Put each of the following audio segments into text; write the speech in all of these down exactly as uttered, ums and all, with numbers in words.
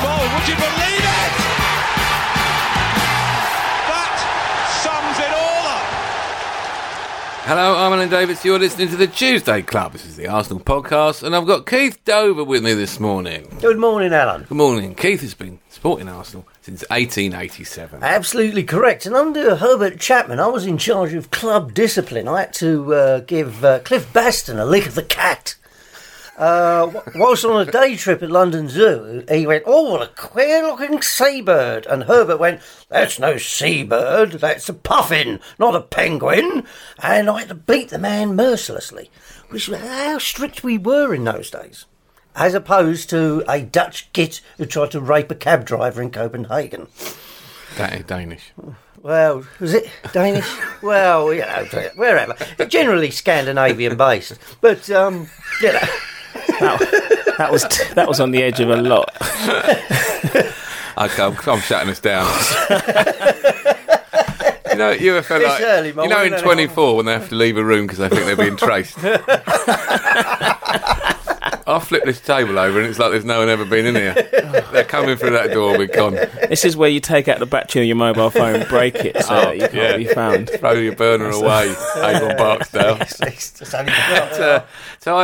Would you believe it? That sums it all up. Hello, I'm Alan Davids. You're listening to the Tuesday Club. This is the Arsenal podcast, and I've got Keith Dover with me this morning. Good morning, Alan. Good morning. Keith has been supporting Arsenal since eighteen eighty-seven. Absolutely correct. And under Herbert Chapman, I was in charge of club discipline. I had to uh, give uh, Cliff Baston a lick of the cat. Uh, whilst on a day trip at London Zoo, he went, "Oh, what a queer looking seabird." And Herbert went, "That's no seabird, that's a puffin, not a penguin." And I had to beat the man mercilessly, which was how strict we were in those days, as opposed to a Dutch git who tried to rape a cab driver in Copenhagen. That is Danish. Well, was it Danish? Well, you know, wherever. Generally Scandinavian based. But, um, you know. That, that was that was on the edge of a lot. Okay, I'm, I'm shutting us down. You know, you were like, early, you know, in twenty-four when they have to leave a room because they think they're being traced. I flip this table over and it's like there's no one ever been in here. They're coming through that door, we're gone. This is where you take out the battery of your mobile phone and break it so oh, that you can't yeah. be found. Throw your burner away, Avon Barksdale. uh, Taya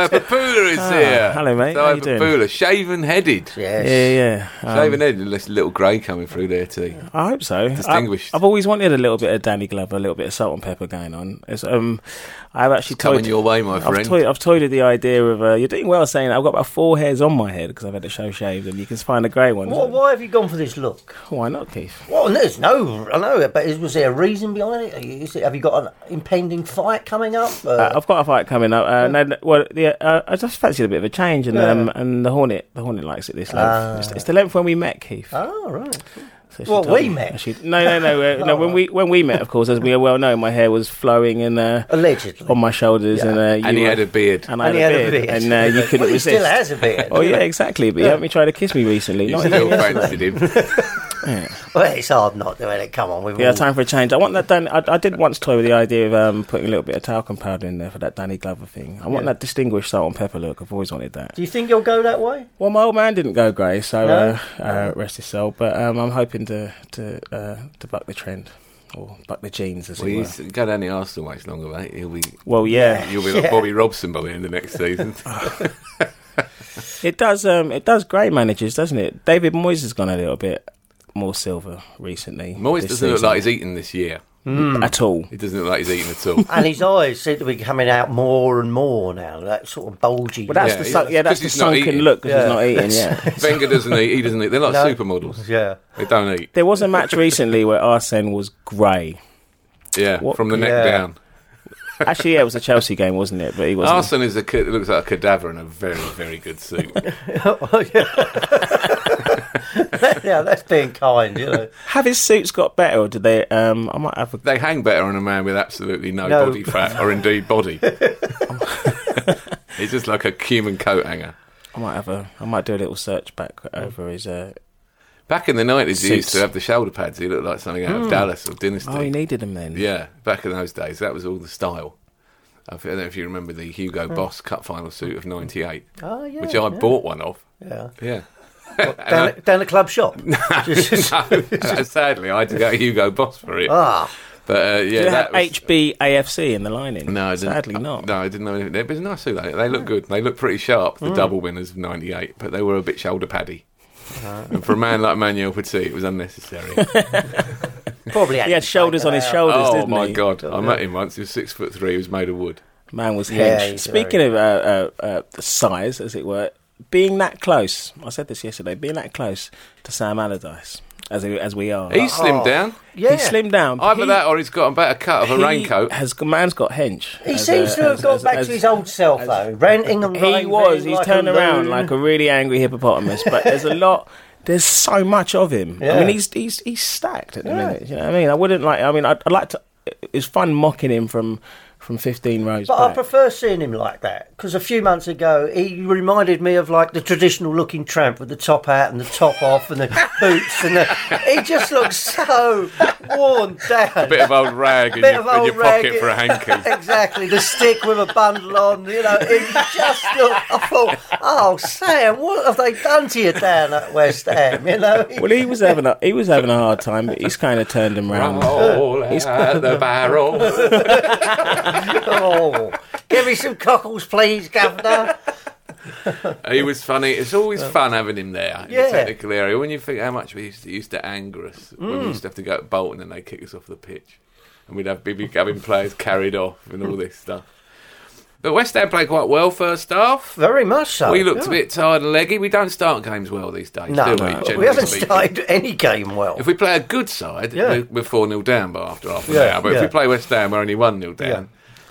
Papula is ah, here. Hello, mate. Taya Papula, shaven-headed. Yes. Yeah, yeah. Um, shaven-headed, unless a little grey coming through there too. I hope so. Distinguished. I, I've always wanted a little bit of Danny Glover, a little bit of salt and pepper going on. It's, um, I've actually it's toyed, coming your way, my friend. I've toyed, I've toyed with the idea of, uh, you're doing well saying that. I've got about four hairs on my head because I've had a show shaved, and you can find a grey one. Well, why have you gone for this look? Why not, Keith? Well, there's no, I know, but is, was there a reason behind it? Is it? Have you got an impending fight coming up? Uh, uh, I've got a fight coming up. Uh, yeah. no, well, yeah, uh, I just fancied a bit of a change, and yeah. um, and the Hornet, the Hornet likes it this length. Uh, it's, it's the length when we met, Keith. Oh, right. So well, we me, met. She, no, no, no, uh, no. When we when we met, of course, as we well know, my hair was flowing and uh, allegedly on my shoulders, yeah. and uh, you and he were, had a beard, and I and had, he a had a beard, and uh, you couldn't well, resist. He still has a beard. Oh yeah, exactly. But yeah. you haven't tried to kiss me recently. You still fancied him. Yeah. Well, it's hard not doing it. Come on, we've yeah. All... Time for a change. I want that. Dan- I, I did once toy with the idea of um, putting a little bit of talcum powder in there for that Danny Glover thing. I want yeah. that distinguished salt and pepper look. I've always wanted that. Do you think you'll go that way? Well, my old man didn't go grey, so no? uh, uh, rest his soul. But um, I'm hoping to to uh, to buck the trend. Or buck the jeans, as well, it were. Well, go down the Arsenal waist longer, mate. He'll be well, yeah. You'll be like yeah. Bobby Robson by the end of next season. It does. Um, it does. Great managers, doesn't it? David Moyes has gone a little bit more silver recently. Moyes doesn't season. Look like he's eating this year mm. at all. He doesn't look like he's eating at all. And his eyes seem to be coming out more and more now. That sort of bulgy. Well, that's yeah, the sun- yeah, that's the sunken look because yeah. he's not eating. Yeah, Wenger doesn't eat. He doesn't eat. They're like no. supermodels. Yeah, they don't eat. There was a match recently where Arsene was grey. Yeah, what? From the neck yeah. down. Actually, yeah, it was a Chelsea game, wasn't it? But he wasn't. Arsene is a looks like a cadaver in a very, very good suit. Oh, yeah. Yeah, that's being kind, you know. Have his suits got better, or do they? Um, I might have. A... They hang better on a man with absolutely no, no. body fat, or indeed body. He's just like a human coat hanger. I might have a. I might do a little search back over his. Uh, Back in the nineties, he used to have the shoulder pads. He looked like something out mm. of Dallas or Dynasty. Oh, he needed them then. Yeah, back in those days, that was all the style. I don't know if you remember the Hugo mm. Boss Cup Final suit of ninety-eight, oh, yeah, which I yeah. bought one of. Yeah. Yeah. What, down, I, down the club shop? No, just, no, just, sadly, I had to go to Hugo Boss for it. Ah. But uh, yeah, did that was... H B A F C in the lining? No, I didn't. Sadly not. No, I didn't know anything. It was nice to that. They look good. They look pretty sharp. The mm. double winners of ninety-eight, but they were a bit shoulder paddy. Uh, and for a man like Manuel Petit, it was unnecessary. Probably had he had shoulders on his shoulders, oh, didn't he? Oh my God! I met him once. He was six foot three. He was made of wood. Man was hedged. Yeah, speaking of uh, uh, uh, the size, as it were, being that close, I said this yesterday, being that close to Sam Allardyce, as he, as we are. He's like, slimmed oh, down. Yeah. He's slimmed down. Either he, that or he's got a better cut of a raincoat. Has, man's got hench. He seems a, to have as, gone as, back as, to his old self, as, though, ranting and raving. He was. He's like turned around loon. like a really angry hippopotamus, but there's a lot... There's so much of him. Yeah. I mean, he's he's he's stacked at the yeah. minute. You know what I mean? I wouldn't like... I mean, I'd, I'd like to... It's fun mocking him from... From fifteen rows, but back. I prefer seeing him like that because a few months ago he reminded me of like the traditional-looking tramp with the top hat and the top off and the boots, and the, he just looks so worn down. A bit of old rag in your, in your pocket in, for a hanky. Exactly, the stick with a bundle on. You know, he just looked. I thought, oh Sam, what have they done to you down at West Ham? You know. Well, he was having a he was having a hard time, but he's kind of turned him round. Roll he's out the barrel. Oh, give me some cockles, please, Governor. He was funny. It's always fun having him there in yeah. the technical area. When you think how much we used to, used to anger us mm. when we used to have to go to Bolton and they kick us off the pitch, and we'd have Bibi having players carried off and all this stuff. But West Ham played quite well first half. Very much so. We looked yeah. a bit tired and leggy. We don't start games well these days, no, do we? No. We haven't speaking. started any game well. If we play a good side, yeah. we're four nil down by after half an yeah, hour. But yeah. if we play West Ham, we're only one nil down. Yeah.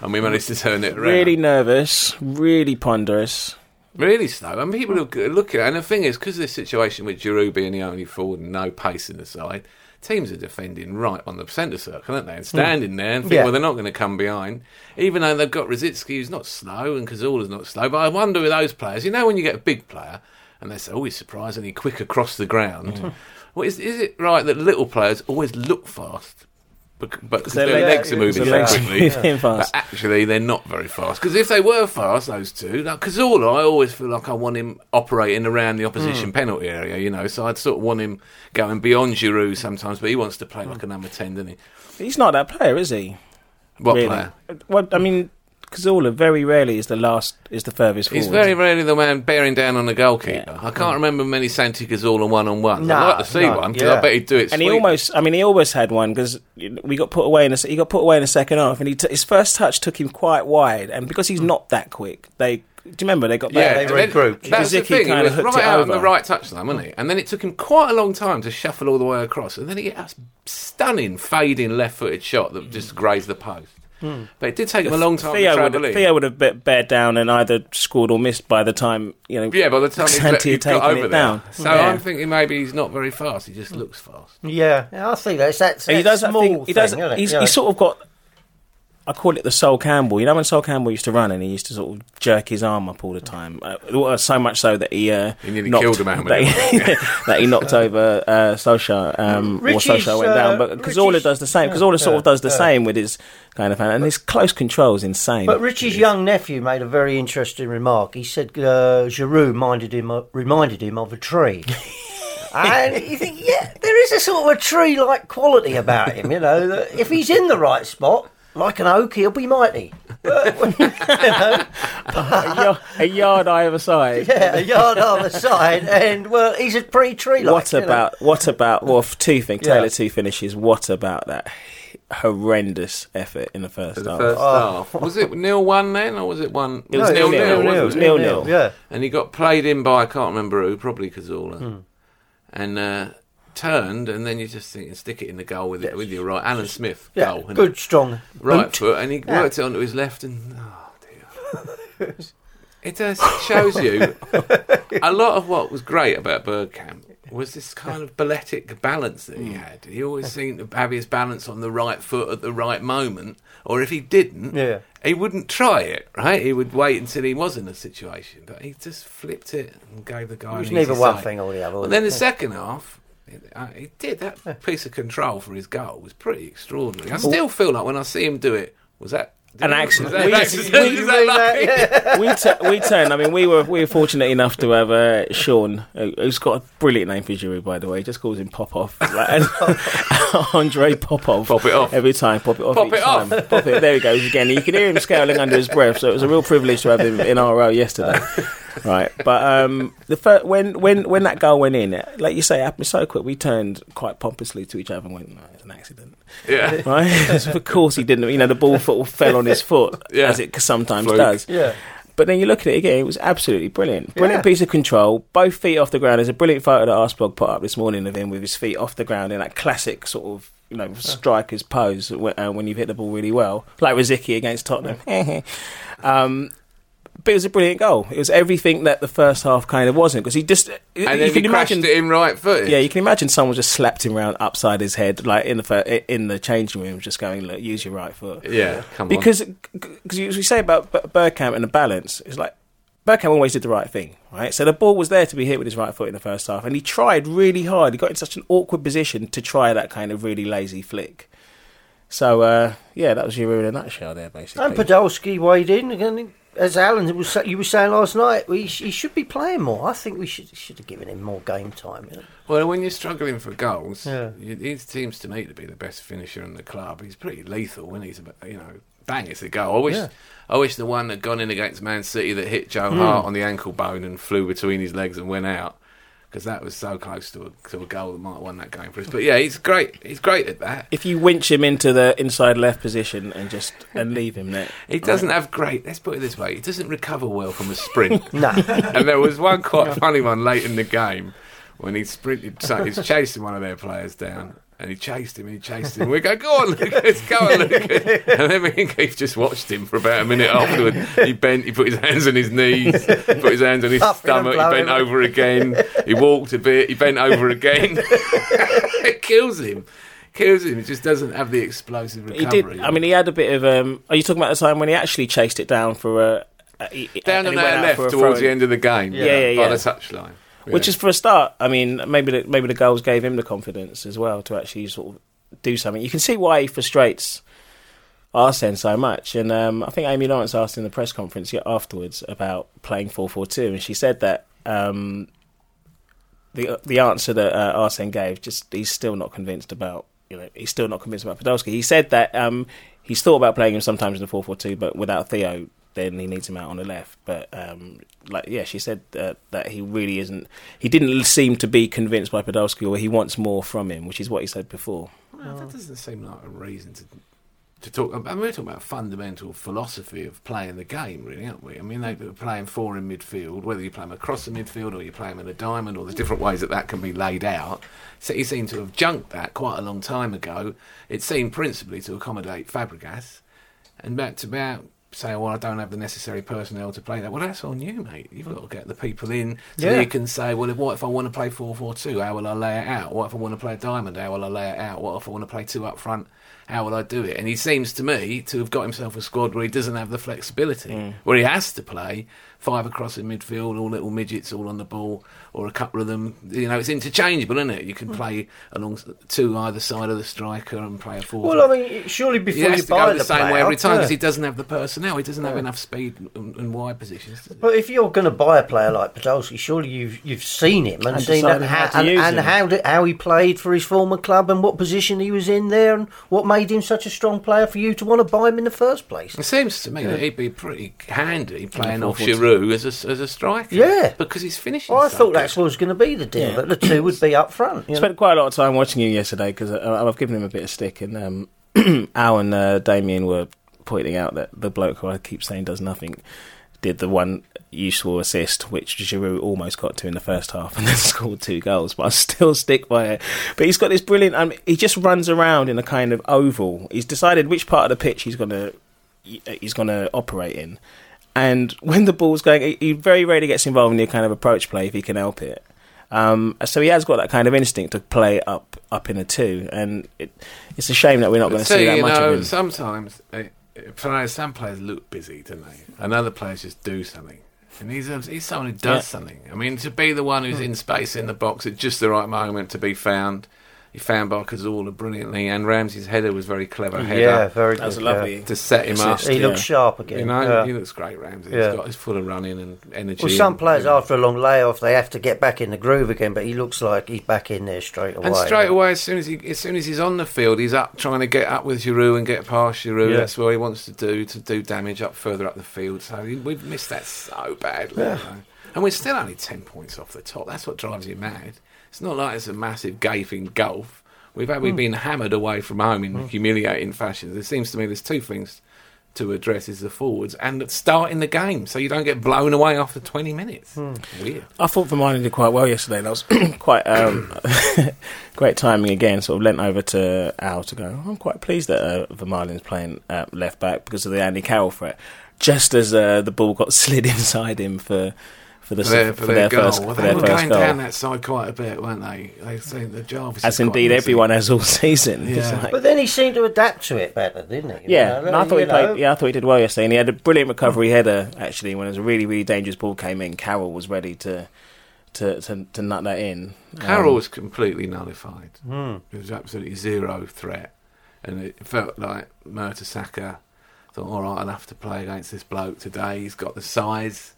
And we managed to turn it around. Really nervous, really ponderous. Really slow. And people look, look at it. And the thing is, because of this situation with Giroud being the only forward and no pace in the side, teams are defending right on the centre circle, aren't they? And standing mm. there and thinking, yeah. well, they're not going to come behind. Even though they've got Rosicky, who's not slow, and Cazorla's not slow. But I wonder with those players, you know when you get a big player and they say, oh, he's surprisingly quick across the ground. Mm. Well, is, is it right that little players always look fast? Because but, but their legs are moving yeah. quickly, yeah. but actually they're not very fast. Because if they were fast, those two, like Cazorla, I always feel like I want him operating around the opposition mm. penalty area, you know. So I'd sort of want him going beyond Giroud sometimes, but he wants to play mm. like a number ten, doesn't he? He's not that player, is he? What really? player? Well, I mean, Cazorla very rarely is the last, is the furthest forward. He's very rarely the man bearing down on the goalkeeper. Yeah. I can't mm. remember many Santi Cazorla one-on-one. No, I'd like to see no, one, because yeah. I bet he'd do it. And sweet. he almost, I mean, he almost had one, because we got put away in a, he got put away in the second half, and he t- his first touch took him quite wide, and because he's not that quick, they... Do you remember they got back? Yeah, they regrouped. That's the thing. He was right out on the right touchline, wasn't he? And then it took him quite a long time to shuffle all the way across, and then he hit a stunning, fading left-footed shot that just grazed the post. Mm. But it did take him a long time Theo to travel in. Theo would have bared down and either scored or missed by the time, you know, yeah, by the time Santi had taken it there. down. So yeah. I'm thinking maybe he's not very fast, he just looks fast. Yeah, yeah I think that's that small thing. He does, thing, he's, yeah. he's sort of got... I call it the Sol Campbell. You know when Sol Campbell used to run and he used to sort of jerk his arm up all the time, uh, so much so that he uh, he nearly knocked, killed a man with that, he, that he knocked over uh, Solskjaer, um, or Solskjaer went uh, down. But Cazorla does the same. Cazorla yeah, sort of does the yeah. same with his kind of hand, and his close control is insane. But Richie's young nephew made a very interesting remark. He said uh, Giroud minded him, uh, reminded him of a tree. And you think, yeah, there is a sort of a tree-like quality about him. You know, that if he's in the right spot. Like an oak, he'll be mighty. But, you know, but, a, yard, a yard either side. Yeah, a yard either side, and well, he's a pretty tree. What about know? what about well, two things? Yeah. Taylor two finishes. What about that horrendous effort in the first the half? First oh. half. Was it nil one then, or was it one? It was nil nil. It was nil nil. Yeah, and he got played in by I can't remember who, probably Cazorla, hmm. and. Uh, turned and then you just think and stick it in the goal with it with your right. Alan Smith yeah, goal, good it? strong right boot. foot, and he yeah. worked it onto his left, and oh dear, it just shows you a lot of what was great about Bergkamp was this kind of balletic balance that he had. He always seemed to have his balance on the right foot at the right moment, or if he didn't, yeah. he wouldn't try it. Right, he would wait until he was in a situation, but he just flipped it and gave the guy. It was neither one side. thing or the other. And then the second half. He did that piece of control for his goal was pretty extraordinary. I still feel like when I see him do it, was that An accident. We, we, we, we, t- we turned. I mean, we were we were fortunate enough to have uh, Sean, who's got a brilliant name for Giroud, by the way. He just calls him Popoff. Like, Andre Popoff. Pop it off every time. Pop it off. Pop it time. off. Pop it. There he goes again. You can hear him scowling under his breath. So it was a real privilege to have him in our row yesterday. Right, but um, the first, when when when that goal went in, like you say, it happened so quick. We turned quite pompously to each other and went, "No, it's an accident." Yeah, right. So of course he didn't. You know, the ball fell on his foot, yeah. as it sometimes Fluke. does. Yeah. But then you look at it again; it was absolutely brilliant, brilliant yeah. piece of control. Both feet off the ground. There's a brilliant photo that Arsblog put up this morning of him with his feet off the ground in that classic sort of, you know, striker's pose when, uh, when you've hit the ball really well, like Rosicky against Tottenham. Yeah. um, But it was a brilliant goal. It was everything that the first half kind of wasn't, because he just and you then can he imagine, crashed it in right foot. Yeah, you can imagine someone just slapped him round upside his head, like in the fir- in the changing room, just going, "Look, use your right foot." Yeah, come because, on. Because because we say about Bergkamp and the balance, it's like Bergkamp always did the right thing, right? So the ball was there to be hit with his right foot in the first half, and he tried really hard. He got in such an awkward position to try that kind of really lazy flick. So uh, yeah, that was Giroud in a nutshell there, basically. And Podolski weighed in again. As Alan was, you were saying last night, we, he should be playing more. I think we should should have given him more game time. You know? Well, when you're struggling for goals, yeah. you, he seems to me to be the best finisher in the club. He's pretty lethal when he's, you know, bang, it's a goal. I wish, yeah. I wish the one that gone in against Man City that hit Joe mm. Hart on the ankle bone and flew between his legs and went out, because that was so close to a, to a goal that might have won that game for us. But yeah, he's great. He's great at that. If you winch him into the inside left position and just and leave him there, he doesn't right. have great. Let's put it this way: he doesn't recover well from a sprint. No. And there was one quite funny one late in the game when he sprinted. So he's chasing one of their players down. And he chased him, and he chased him. And we go, go on, Lucas, go on, Lucas. And then me and Keith just watched him for about a minute afterward. He bent, he put his hands on his knees, he put his hands on his Up stomach, he bent him. over again, he walked a bit, he bent over again. It kills him. Kills him. He just doesn't have the explosive recovery. He did, I mean, he had a bit of... Um, are you talking about the time when he actually chased it down for a... a he, down and, and our left towards the end of the game. Yeah, yeah, yeah. By yeah. the touchline. Yeah. Which is, for a start, I mean, maybe the, maybe the goals gave him the confidence as well to actually sort of do something. You can see why he frustrates Arsene so much. And um, I think Amy Lawrence asked in the press conference afterwards about playing four four two, and she said that um, the the answer that uh, Arsene gave, just he's still not convinced about, you know, he's still not convinced about Podolski. He said that um, he's thought about playing him sometimes in the four four two, but without Theo, then he needs him out on the left. But um, like, yeah, she said uh, that he really isn't. He didn't seem to be convinced by Podolski, or he wants more from him, which is what he said before. Well, that doesn't seem like a reason to to talk. I mean, we're talking about fundamental philosophy of playing the game, really, aren't we? I mean, they were playing four in midfield, whether you play them across the midfield or you play them in a diamond, or there's different ways that that can be laid out. So he seemed to have junked that quite a long time ago. It seemed principally to accommodate Fabregas, and back to about. Say, well, I don't have the necessary personnel to play that. Well, that's on you, mate. You've got to get the people in so yeah. you can say, well, what if I want to play four four two? How will I lay it out? What if I want to play a diamond? How will I lay it out? What if I want to play two up front? How will I do it? And he seems to me to have got himself a squad where he doesn't have the flexibility, mm. where he has to play five across in midfield, all little midgets all on the ball, or a couple of them. You know, it's interchangeable, isn't it? You can play along two either side of the striker and play a four. Well, I mean, surely before you buy the player, he has to go the same way every time because he doesn't have the personnel. He doesn't have enough speed and, and wide positions. But if you're going to buy a player like Podolski, surely you've you've seen him and, and seen him how and, and him. how did, how he played for his former club and what position he was in there and what made him such a strong player for you to want to buy him in the first place. It seems to me yeah. that he'd be pretty handy playing off Giroud. As a, as a striker, yeah, because he's finishing. Well, I thought that's what was going to be the deal, yeah. that the two would be up front. I spent know? quite a lot of time watching you yesterday because I've given him a bit of stick, and um, Al and uh, Damien were pointing out that the bloke who I keep saying does nothing did the one useful assist which Giroud almost got to in the first half, and then scored two goals. But I still stick by it. But he's got this brilliant. Um, he just runs around in a kind of oval. He's decided which part of the pitch he's going to he's going to operate in. And when the ball's going, he very rarely gets involved in your kind of approach play if he can help it. Um, so he has got that kind of instinct to play up up in a two. And it, it's a shame that we're not going to see that much know, of him. Sometimes they, players, some players look busy, don't they? And other players just do something. And he's, he's someone who does yeah. something. I mean, to be the one who's in space in the box at just the right moment to be found... He found Cazorla brilliantly, and Ramsey's header was very clever. Header yeah, very good. That was lovely. Yeah. To set him up. He yeah. looks sharp again. You know, yeah. He looks great, Ramsey. Yeah. He's got his full of running and energy. Well, some and, players, you know, after a long layoff, they have to get back in the groove again, but he looks like he's back in there straight away. And straight away, as soon as he, as soon as he's on the field, he's up trying to get up with Giroud and get past Giroud. Yeah. That's what he wants to do, to do damage up further up the field. So we've missed that so badly. Yeah. You know? And we're still only ten points off the top. That's what drives you mad. It's not like it's a massive gap in golf. We've had, we've mm. been hammered away from home in mm. humiliating fashion. It seems to me there's two things to address: is the forwards and starting the game, so you don't get blown away after twenty minutes. Mm. Weird. I thought Vermaelen did quite well yesterday. That was quite um, great timing again. Sort of lent over to Al to go, I'm quite pleased that uh, Vermaelen's playing uh, left back because of the Andy Carroll threat. Just as uh, the ball got slid inside him for. For, the, for their, for for their, their goal. First, well, they were going goal. down that side quite a bit, weren't they? They seemed the Jarvis. As indeed everyone has all season. Yeah. Like, but then he seemed to adapt to it better, didn't he? Yeah, you know, I thought he played. Know. Yeah, I thought he did well yesterday, and he had a brilliant recovery header. Actually, when it was a really, really dangerous ball came in, Carroll was ready to to to, to nut that in. Carroll um, was completely nullified. Mm. It was absolutely zero threat, and it felt like Mertesacker thought, "All right, I'll have to play against this bloke today. He's got the size."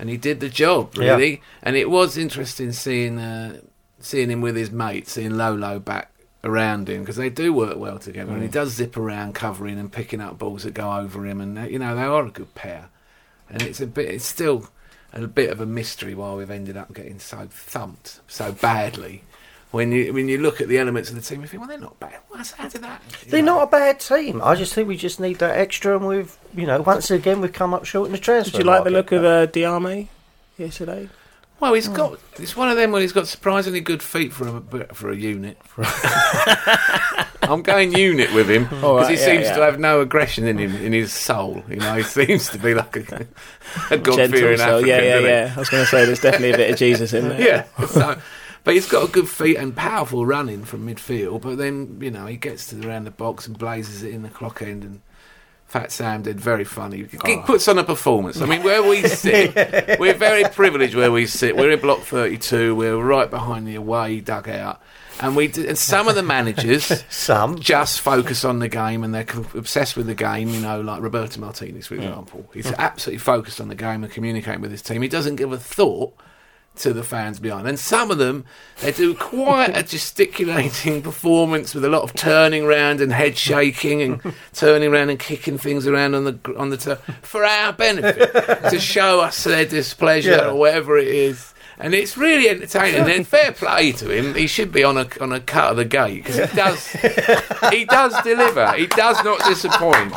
And he did the job, really. Yeah. And it was interesting seeing uh, seeing him with his mates, seeing Lolo back around him, because they do work well together. Mm. And he does zip around covering and picking up balls that go over him. And, they, you know, they are a good pair. And it's a bit, it's still a bit of a mystery why we've ended up getting so thumped so badly. When you when you look at the elements of the team, you think, well, they're not bad. How did that? They're know? not a bad team. I just think we just need that extra, and we've, you know, once again we've come up short in the transfer. Did you like market, the look though. of uh, Diame yesterday? Well, he's oh. got. It's one of them where he's got surprisingly good feet for a for a unit. For a I'm going unit with him because right, he yeah, seems yeah. to have no aggression in him in his soul. You know, he seems to be like a, a God-fearing African. Yeah, yeah, yeah. I was going to say there's definitely a bit of Jesus in there. Yeah. So, but he's got a good feet and powerful running from midfield. But then, you know, he gets to around the box and blazes it in the clock end. And Fat Sam did very funny. He oh. puts on a performance. I mean, where we sit, we're very privileged where we sit. We're in block thirty-two. We're right behind the away dugout. And we do, and some of the managers some. just focus on the game and they're obsessed with the game, you know, like Roberto Martinez, for example. Mm. He's absolutely focused on the game and communicating with his team. He doesn't give a thought to the fans behind, and some of them they do quite a gesticulating performance with a lot of turning round and head shaking and turning round and kicking things around on the on the turf for our benefit to show us their displeasure yeah. or whatever it is. And it's really entertaining. And fair play to him, he should be on a on a cut of the gate because he does he does deliver. He does not disappoint.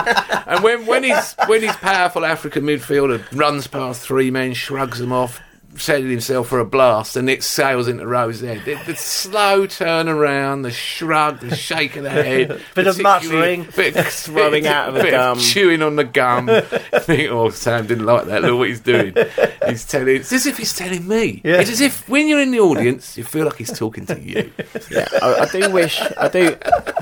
And when when his when his powerful African midfielder runs past three men, shrugs them off, setting himself for a blast, and it sails into Rose's head. The, the slow turn around, the shrug, the shake of the head, bit of muttering, bit of throwing out of the gum, chewing on the gum. Think, oh, Sam didn't like that. Look what he's doing. He's telling. It's as if he's telling me. Yeah. It's as if when you're in the audience, you feel like he's talking to you. Yeah, I, I do wish. I do.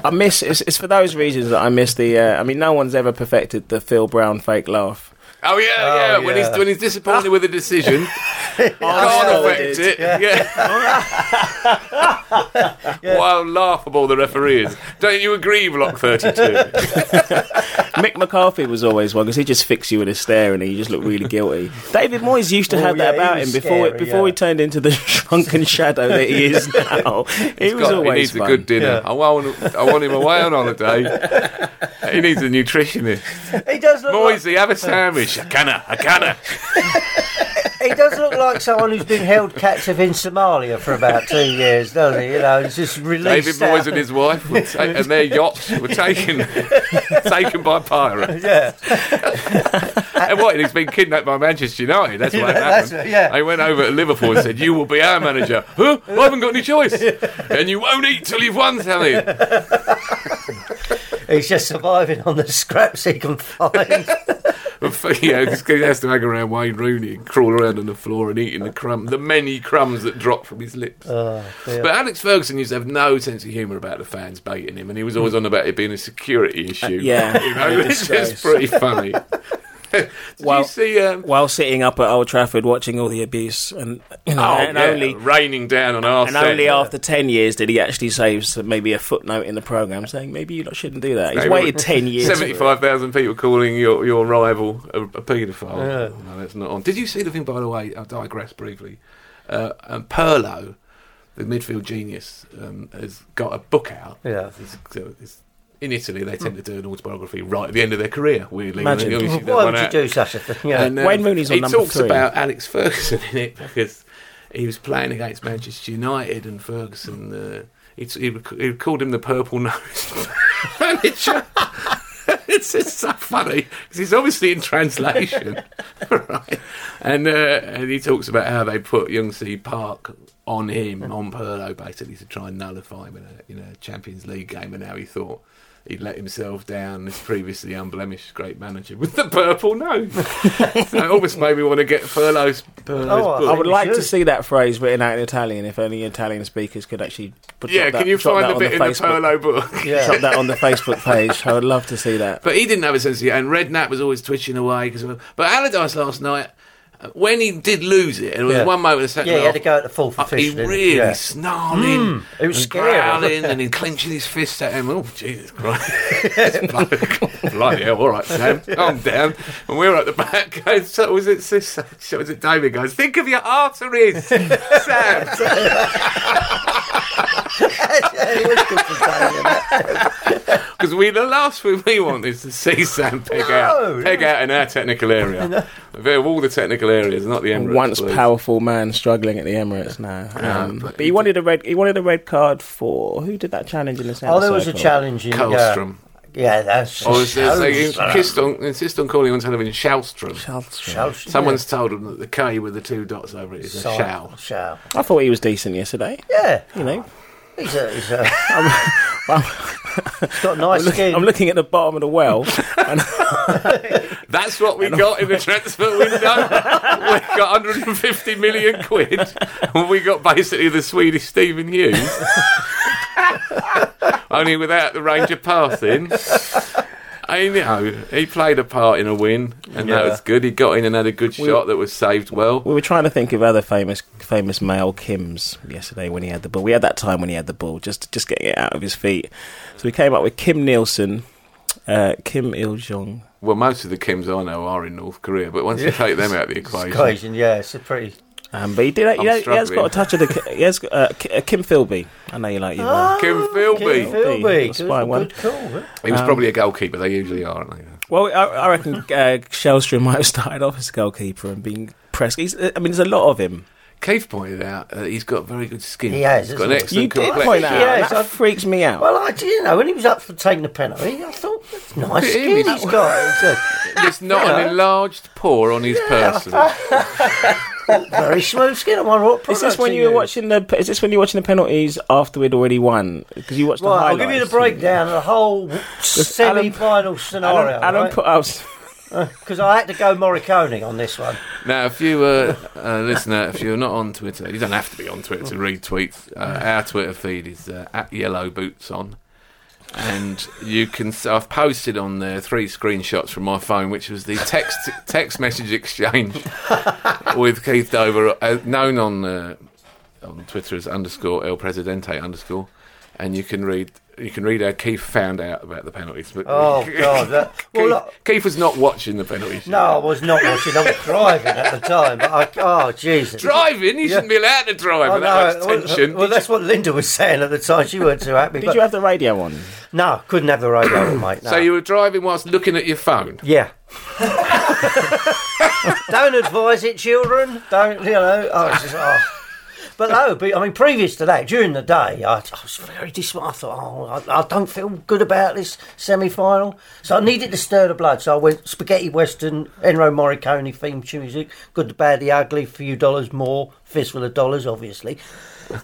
I miss. It's, it's for those reasons that I miss the. Uh, I mean, no one's ever perfected the Phil Brown fake laugh. Oh yeah, oh, yeah. When yeah. he's when he's disappointed with a decision, can't affect it. Yeah. yeah. yeah. Well, laughable the referee is. Don't you agree, Block thirty-two? Mick McCarthy was always one because he just fixed you with a stare and he just looked really guilty. David Moyes used to well, have yeah, that about him before scary, before yeah. he turned into the shrunken shadow that he is now. He was got, always he needs fun. a good dinner. Yeah. I want I want him away on holiday. He needs a nutritionist. He does look Moyes, like... have a sandwich. I canna, I canna. He does look like someone who's been held captive in Somalia for about two years, doesn't he? You know, it's just released. David Moyes and his wife were ta- and their yachts were taken taken by pirates. Yeah. And what? He's been kidnapped by Manchester United. That's what happened. That's, yeah. They went over to Liverpool and said, "You will be our manager." Huh? I haven't got any choice. And you won't eat till you've won, Sally. He's just surviving on the scraps he can find. Yeah, because he has to hang around Wayne Rooney and crawl around on the floor and eating the crumb, the many crumbs that drop from his lips. Oh, but Alex Ferguson used to have no sense of humour about the fans baiting him, and he was always on about it being a security issue. Uh, yeah, you know, it's just pretty funny. Did while, you see, um, while sitting up at Old Trafford watching all the abuse, and you know, oh, and yeah, only raining down on Arsenal. And set, only yeah. after ten years did he actually say maybe a footnote in the programme saying maybe you shouldn't do that. He's no, waited ten years. Seventy-five thousand people calling your your rival a, a paedophile. Yeah. Oh, no, that's not on. Did you see the thing? By the way, I digress briefly. Uh, and Pirlo, the midfield genius, um, has got a book out. Yeah. It's, it's, in Italy, they tend to do an autobiography right at the end of their career, weirdly. Imagine. Well, why would you out. do such a thing? Yeah. And, um, Wayne Rooney's on number three. It talks about Alex Ferguson in it because he was playing against Manchester United and Ferguson, uh, it's, he, he called him the purple nose manager. It's just so funny because it's obviously in translation, right? And uh, and he talks about how they put Youngsie Park on him, on Pirlo, basically to try and nullify him in a, in a Champions League game, and how he thought he'd let himself down, this previously unblemished great manager with the purple nose. So it almost made me want to get Pirlo's, Pirlo's oh, book. I would like should. to see that phrase written out in Italian, if only Italian speakers could actually put yeah, that. Yeah, can you find the bit in Facebook, the Pirlo book? Yeah. Drop that on the Facebook page. I would love to see that. But he didn't have a sense of it, and Redknapp was always twitching away. Cause of, but Allardyce last night, when he did lose it, and it yeah. was one moment of second yeah, he had to go at the full for fishing. He really yeah. snarling, mm, it was and scary. growling, and he clenching his fist at him. Oh, Jesus Christ. Bloody hell, all right, Sam, calm down. And we're at the back going, so was it sis? So was it David goes, think of your arteries, Sam. Because we the last thing we want is to see Sam peg no, out peg no. out in our technical area. No. Of all the technical areas, not the Emirates. Once please. powerful man struggling at the Emirates now. Um, um, but but he, he wanted did. a red. He wanted a red card for who did that challenge in the centre? Oh, there was circle? a challenge in Källström. Yeah, that's or is there, they insist on, insist on calling on television Källström. Källström. Someone's yeah. told him that the K with the two dots over it is a shall. Shall. I thought he was decent yesterday. Yeah, you know. He's a, he's a, I'm, I'm, he's got nice I'm looking, skin. I'm looking at the bottom of the well. And that's what we and got I'm, in the transfer window. We got one hundred fifty million quid, and we got basically the Swedish Stephen Hughes, only without the Ranger passing. I know he played a part in a win, and yeah. that was good. He got in and had a good we, shot that was saved well. We were trying to think of other famous famous male Kims yesterday when he had the ball. We had that time when he had the ball, just just getting it out of his feet. So we came up with Kim Nielsen, uh, Kim Il-jung. Well, most of the Kims I know are in North Korea, but once yeah. you take them out of the equation, equation, yeah, it's a pretty. Um, but he did. He, he has got a touch of the. He has got, uh, Kim Philby. I know you like you. Oh, Kim Philby. Kim Philby. Good, one. good call. Huh? He was um, probably a goalkeeper. They usually are, aren't they? Well, I, I reckon uh, Källström might have started off as a goalkeeper and been pressed. He's, I mean, there's a lot of him. Keith pointed out that uh, he's got very good skin. He has. He's got an excellent you complexion. did point out. Yeah, that freaks me out. Well, I you know when he was up for taking the penalty, I thought, that's nice it skin he's got. There's not you know? an enlarged pore on his yeah, person. Very smooth skin. Is this when you were watching the? Is this when you're watching the penalties after we'd already won? Because you watched. Well, the highlights. I'll give you the breakdown of the whole semi-final scenario. Alan, Alan right? put us because I had to go Morricone on this one. Now, if you were a listener, if you're not on Twitter, you don't have to be on Twitter to retweet. Uh, our Twitter feed is uh, at Yellow Boots on. And you can. I've posted on there three screenshots from my phone, which was the text text message exchange with Keith Dover, uh, known on uh, on Twitter as underscore El Presidente underscore. And you can read you can read how Keith found out about the penalties. But oh God! That, well, Keith, look, Keith was not watching the penalties. No, I was not watching. I was driving at the time. But I, oh Jesus! Driving? You yeah. shouldn't be allowed to drive. Oh, that no. much tension. Well, well that's what Linda was saying at the time. She wasn't too happy. Did but, you have the radio on? No, couldn't have the radio on, mate. No. So you were driving whilst looking at your phone? Yeah. Don't advise it, children. Don't, you know. Oh, it's just, oh. But no, but, I mean, previous to that, during the day, I, I was very disappointed. I thought, oh, I, I don't feel good about this semi-final. So I needed to stir the blood. So I went spaghetti western, Ennio Morricone themed music, Good, the Bad, the Ugly, Few Dollars More, Fistful of Dollars, obviously.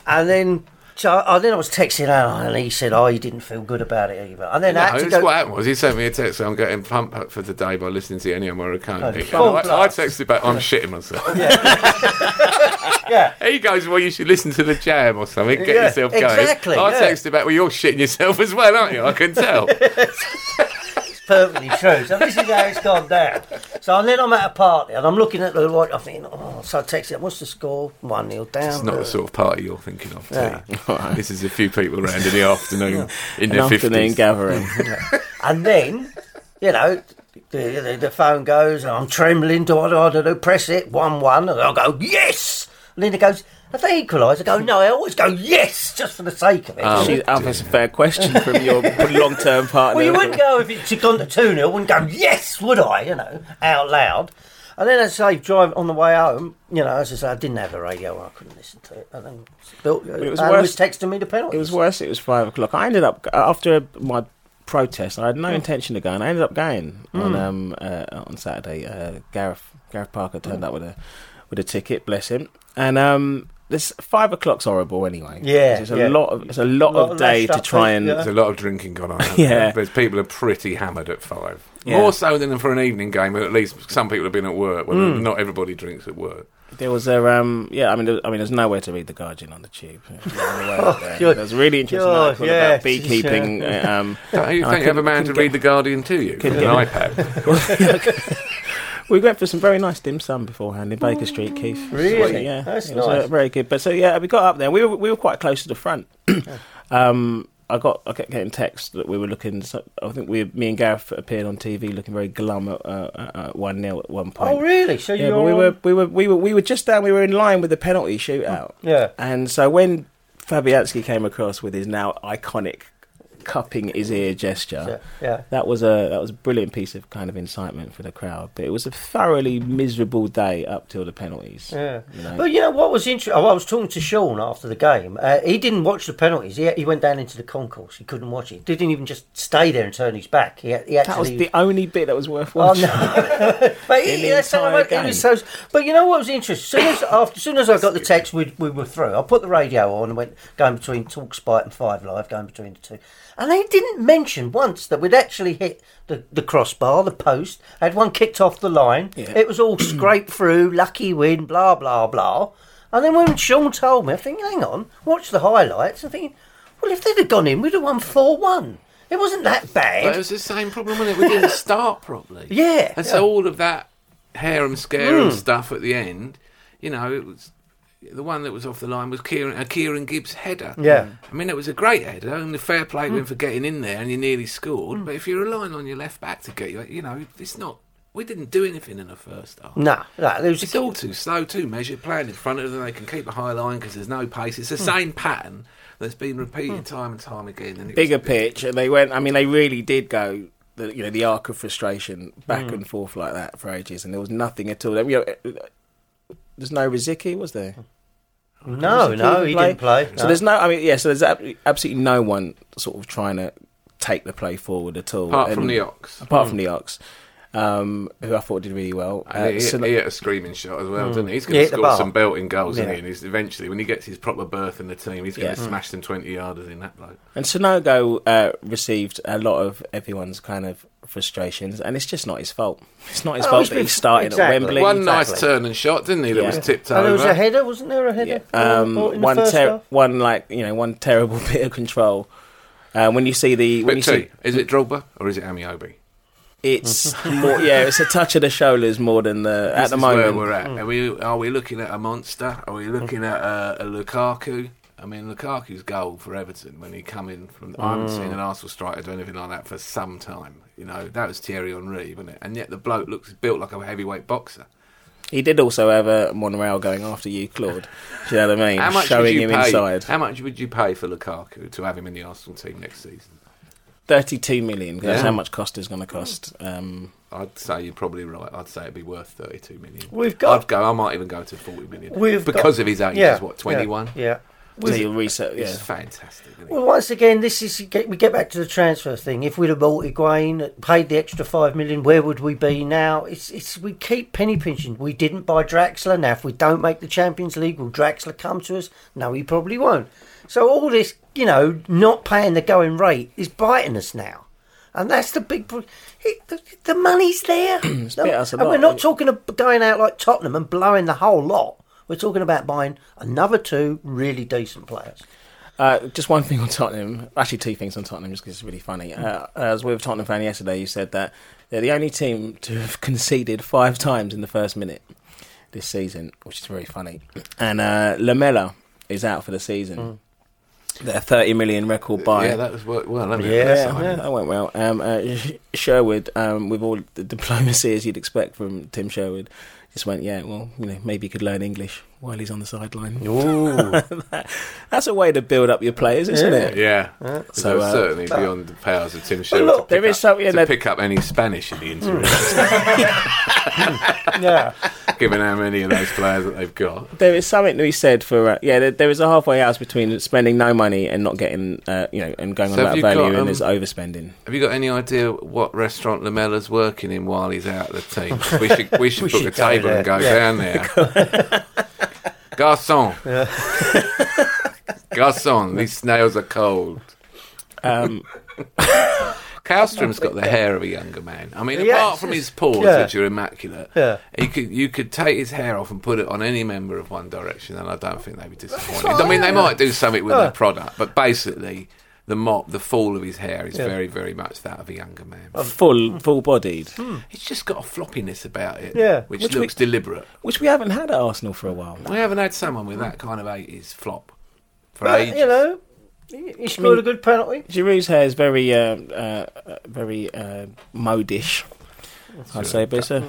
And then... So I, then I was texting Alan and he said, oh, you didn't feel good about it either. And then no, I had to go... What happened was he sent me a text, I'm getting pumped up for the day by listening to Ennio Morricone. Oh, I, I texted back, I'm shitting myself. Yeah. yeah. He goes, well, you should listen to The Jam or something, get yeah, yourself going. Exactly. I yeah. texted back, well, you're shitting yourself as well, aren't you? I can tell. perfectly true. So this is how it's gone down. So then I'm at a party and I'm looking at the like, I'm thinking, oh, so I text him, what's the score? One nil down. It's not the sort of party you're thinking of, no. Right. This is a few people around in the afternoon, in their fifties. Afternoon gathering. And then, you know, the, the, the phone goes and I'm trembling. Do I, do I do, do? Press it, one one. And I go, yes! And then it goes, have they equalised? I go, no, I always go, yes, just for the sake of it. Um, she, oh, that's a fair question from your long-term partner. Well, you wouldn't go, if it's gone to two nil, I wouldn't go, yes, would I, you know, out loud. And then as I say, drive on the way home, you know, as I say, I didn't have a radio, I couldn't listen to it. I think it was, worse, was texting me the penalty. It was worse, it was five o'clock. I ended up, after my protest, I had no intention of going, I ended up going mm. on um, uh, on Saturday. Uh, Gareth, Gareth Parker turned mm. up with a with a ticket, bless him. And um, this five o'clock's horrible anyway. Yeah, it's a yeah. lot of it's a lot, a lot of day to try and. There's a lot of drinking gone on. Yeah, there's people are pretty hammered at five, yeah. more so than for an evening game. But at least some people have been at work. Well, mm. not everybody drinks at work. There was a um, yeah. I mean, there, I mean, there's nowhere to read the Guardian on the tube. Oh, there. Sure. There was a really interesting sure, article yeah, about beekeeping. Sure. Um, Don't you think you have a man to get, read the Guardian to you? With an get, iPad. We went for some very nice dim sum beforehand in Baker Street, Keith. Really? So, yeah, that's it was, nice. Uh, very good. But so yeah, we got up there. We were we were quite close to the front. um, I got I kept getting texts that we were looking. So I think we, me and Gareth appeared on T V looking very glum at one uh, nil at one point. Oh really? So yeah, you we were we were we were we were just down. We were in line with the penalty shootout. Yeah. And so when Fabianski came across with his now iconic cupping his ear gesture. Yeah, yeah. That was a that was a brilliant piece of kind of incitement for the crowd. But it was a thoroughly miserable day up till the penalties. Yeah, you know? But you know what was interesting? I was talking to Sean after the game. Uh, he didn't watch the penalties. He he went down into the concourse. He couldn't watch it. He didn't even just stay there and turn his back. He, he actually, that was the only bit that was worth watching. Oh, no. But he, he, that's what, it was so, but you know what was interesting? As soon as after, as soon as I got the text, we we were through. I put the radio on and went going between Talksport and Five Live, going between the two. And they didn't mention once that we'd actually hit the, the crossbar, the post, had one kicked off the line. Yeah. It was all scraped through, lucky win, blah, blah, blah. And then when Sean told me, I think, hang on, watch the highlights. I'm thinking, well, if they'd have gone in, we'd have won four one. It wasn't that bad. But it was the same problem, wasn't it? We didn't start properly. Yeah. And yeah. so all of that harum scarum mm. stuff at the end, you know, it was... The one that was off the line was Kieran, a Kieran Gibbs header. Yeah, I mean it was a great header, and the fair play mm. win for getting in there, and you nearly scored. Mm. But if you're relying on your left back to get you, you know, it's not. We didn't do anything in the first half. No, no was it's a... all too slow, too measured, playing in front of them. They can keep a high line because there's no pace. It's the mm. same pattern that's been repeated mm. time and time again. And bigger pitch, and they went. I mean, they really did go. The, you know, the arc of frustration back mm. and forth like that for ages, and there was nothing at all. There, you know, there's no Rosicky, was there? No, Rosicky no, didn't he play. didn't play. So no. there's no, I mean, yeah, so there's ab- absolutely no one sort of trying to take the play forward at all. Apart and from the Ox. Apart mm. from the Ox, um, who I thought did really well. Uh, he, so he like, hit a screaming shot as well, mm. didn't he? He's going he to score some belting goals, yeah. isn't he? And he's, eventually, when he gets his proper berth in the team, he's going yeah. to mm. smash some twenty-yarders in that bloke. And Sonogo uh, received a lot of everyone's kind of frustrations, and it's just not his fault. It's not his oh, fault that he started exactly. at Wembley. One exactly. nice turn and shot, didn't he? Yeah. That was tipped over. And there was a header, wasn't there? A header. Yeah. Um, in the one, ter- one like you know, one terrible bit of control. Uh, when you see the, when you see, is it Drogba or is it Amiobi? It's more, yeah, it's a touch of the shoulders more than the. This at the is moment, where we're at. Mm. Are we are we looking at a monster? Are we looking mm. at uh, a Lukaku? I mean, Lukaku's goal for Everton when he come in from... Mm. I haven't seen an Arsenal striker do anything like that for some time. You know, that was Thierry Henry, wasn't it? And yet the bloke looks built like a heavyweight boxer. He did also have a monorail going after you, Claude. Do you know what I mean? How much Showing would you him pay, inside. How much would you pay for Lukaku to have him in the Arsenal team next season? thirty-two million, because yeah. that's how much Costa's going to cost. Um, I'd say you're probably right. I'd say it'd be worth thirty-two million. We've got... I'd go, I might even go to forty million. We've because got, of his age, yeah, is what, twenty-one? Yeah, yeah. With it, research, yeah. It's fantastic. Isn't it? Well, once again, this is we get back to the transfer thing. If we'd have bought Higuain, paid the extra five million, where would we be now? It's it's we keep penny pinching. We didn't buy Draxler. Now, if we don't make the Champions League, will Draxler come to us? No, he probably won't. So all this, you know, not paying the going rate is biting us now, and that's the big. It, the, the money's there, it's no, bit us a and lot, we're not talking about going out like Tottenham and blowing the whole lot. We're talking about buying another two really decent players. Uh, just one thing on Tottenham. Actually, two things on Tottenham, just because it's really funny. Uh, I was with a Tottenham fan yesterday who said that they're the only team to have conceded five times in the first minute this season, which is very funny. And uh, Lamella is out for the season. Mm. Their thirty million record buy. Yeah, that was worked well. That yeah, yeah, that went well. Um, uh, Sherwood, um, with all the diplomacy as you'd expect from Tim Sherwood, just went, yeah, well, you know, maybe he could learn English while he's on the sideline. that, that's a way to build up your players, isn't yeah. it? Yeah. yeah. So uh, certainly that, beyond the powers of Tim Sherwood look, to, pick, there is up, yeah, to pick up any Spanish in the interim. yeah. Given how many of those players that they've got. There is something to be said for, uh, yeah, there, there is a halfway house between spending no money and not getting, uh, you know, and going so on about value got, and um, there's overspending. Have you got any idea what restaurant Lamella's working in while he's out of the team? We should, we should we book should a table. And go yeah. down there. Garçon. Yeah. Garçon, these snails are cold. Um, Källström's got the hair of a younger man. I mean, yeah, apart from his paws, yeah. which are immaculate, yeah. he could, you could take his hair off and put it on any member of One Direction, and I don't think they'd be disappointed. Oh, I mean, yeah. they might do something with oh. their product, but basically... The mop, the fall of his hair is yeah. very, very much that of a younger man. Full, full-bodied. Mm. It's just got a floppiness about it, yeah. which, which looks we, deliberate. Which we haven't had at Arsenal for a while. We haven't had someone with that kind of eighties flop for but, ages. You know, he scored I mean, a good penalty. Giroud's hair is very, uh, uh, very uh, modish, That's I'd true. say, but uh,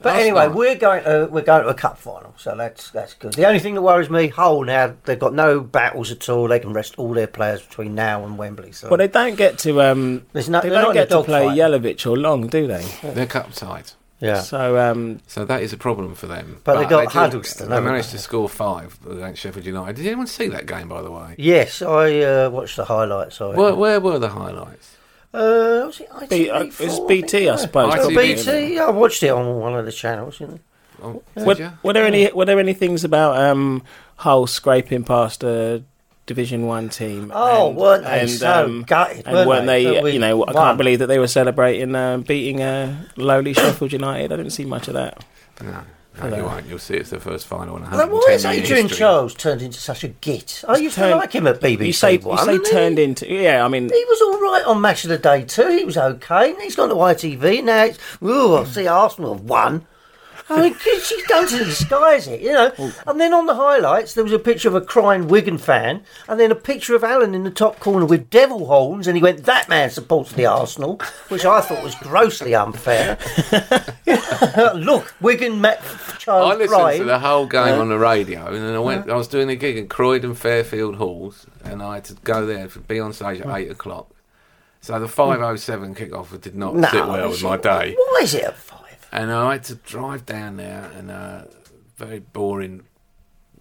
But anyway, night. we're going to we're going to a cup final, so that's that's good. The only thing that worries me, Hull now they've got no battles at all. They can rest all their players between now and Wembley. So. Well, they don't get to um, no, they don't get to play fight. Yelovich or Long, do they? They're cup tied. Yeah. So um, so that is a problem for them. But, but they got Huddleston. They, they managed to score five against Sheffield United. Did anyone see that game, by the way? Yes, I uh, watched the highlights. I where, where were the highlights? Uh, was it I T V four, it's B T, I, I suppose. I T V, B T, yeah, I watched it on one of the channels. Didn't I? Oh, yeah. Did were, were there any? Were there any things about um, Hull scraping past a Division One team? Oh, and, weren't they and, so um, gutted? And weren't they? they we you know, won. I can't believe that they were celebrating uh, beating uh, lowly Sheffield United. I didn't see much of that. No. No, you won't. You'll see it's the first final in one hundred ten years. Why is Adrian history. Charles turned into such a git? I used turned, to like him at B B C. You say, one, you say turned he? into... Yeah, I mean... He was all right on Match of the Day too. He was okay. And he's gone to I T V. Now it's... Ooh, I see Arsenal have won. I mean, she doesn't disguise it, you know. Ooh. And then on the highlights, there was a picture of a crying Wigan fan and then a picture of Alan in the top corner with devil horns and he went, that man supports the Arsenal, which I thought was grossly unfair. Look, Wigan met Charles I listened Ryan. to the whole game yeah. on the radio and then I went. Yeah. I was doing a gig in Croydon Fairfield Halls and I had to go there to be on stage at eight o'clock. So the five oh seven kick-off did not no, sit well with my day. Why is it a five? And I had to drive down there, and a very boring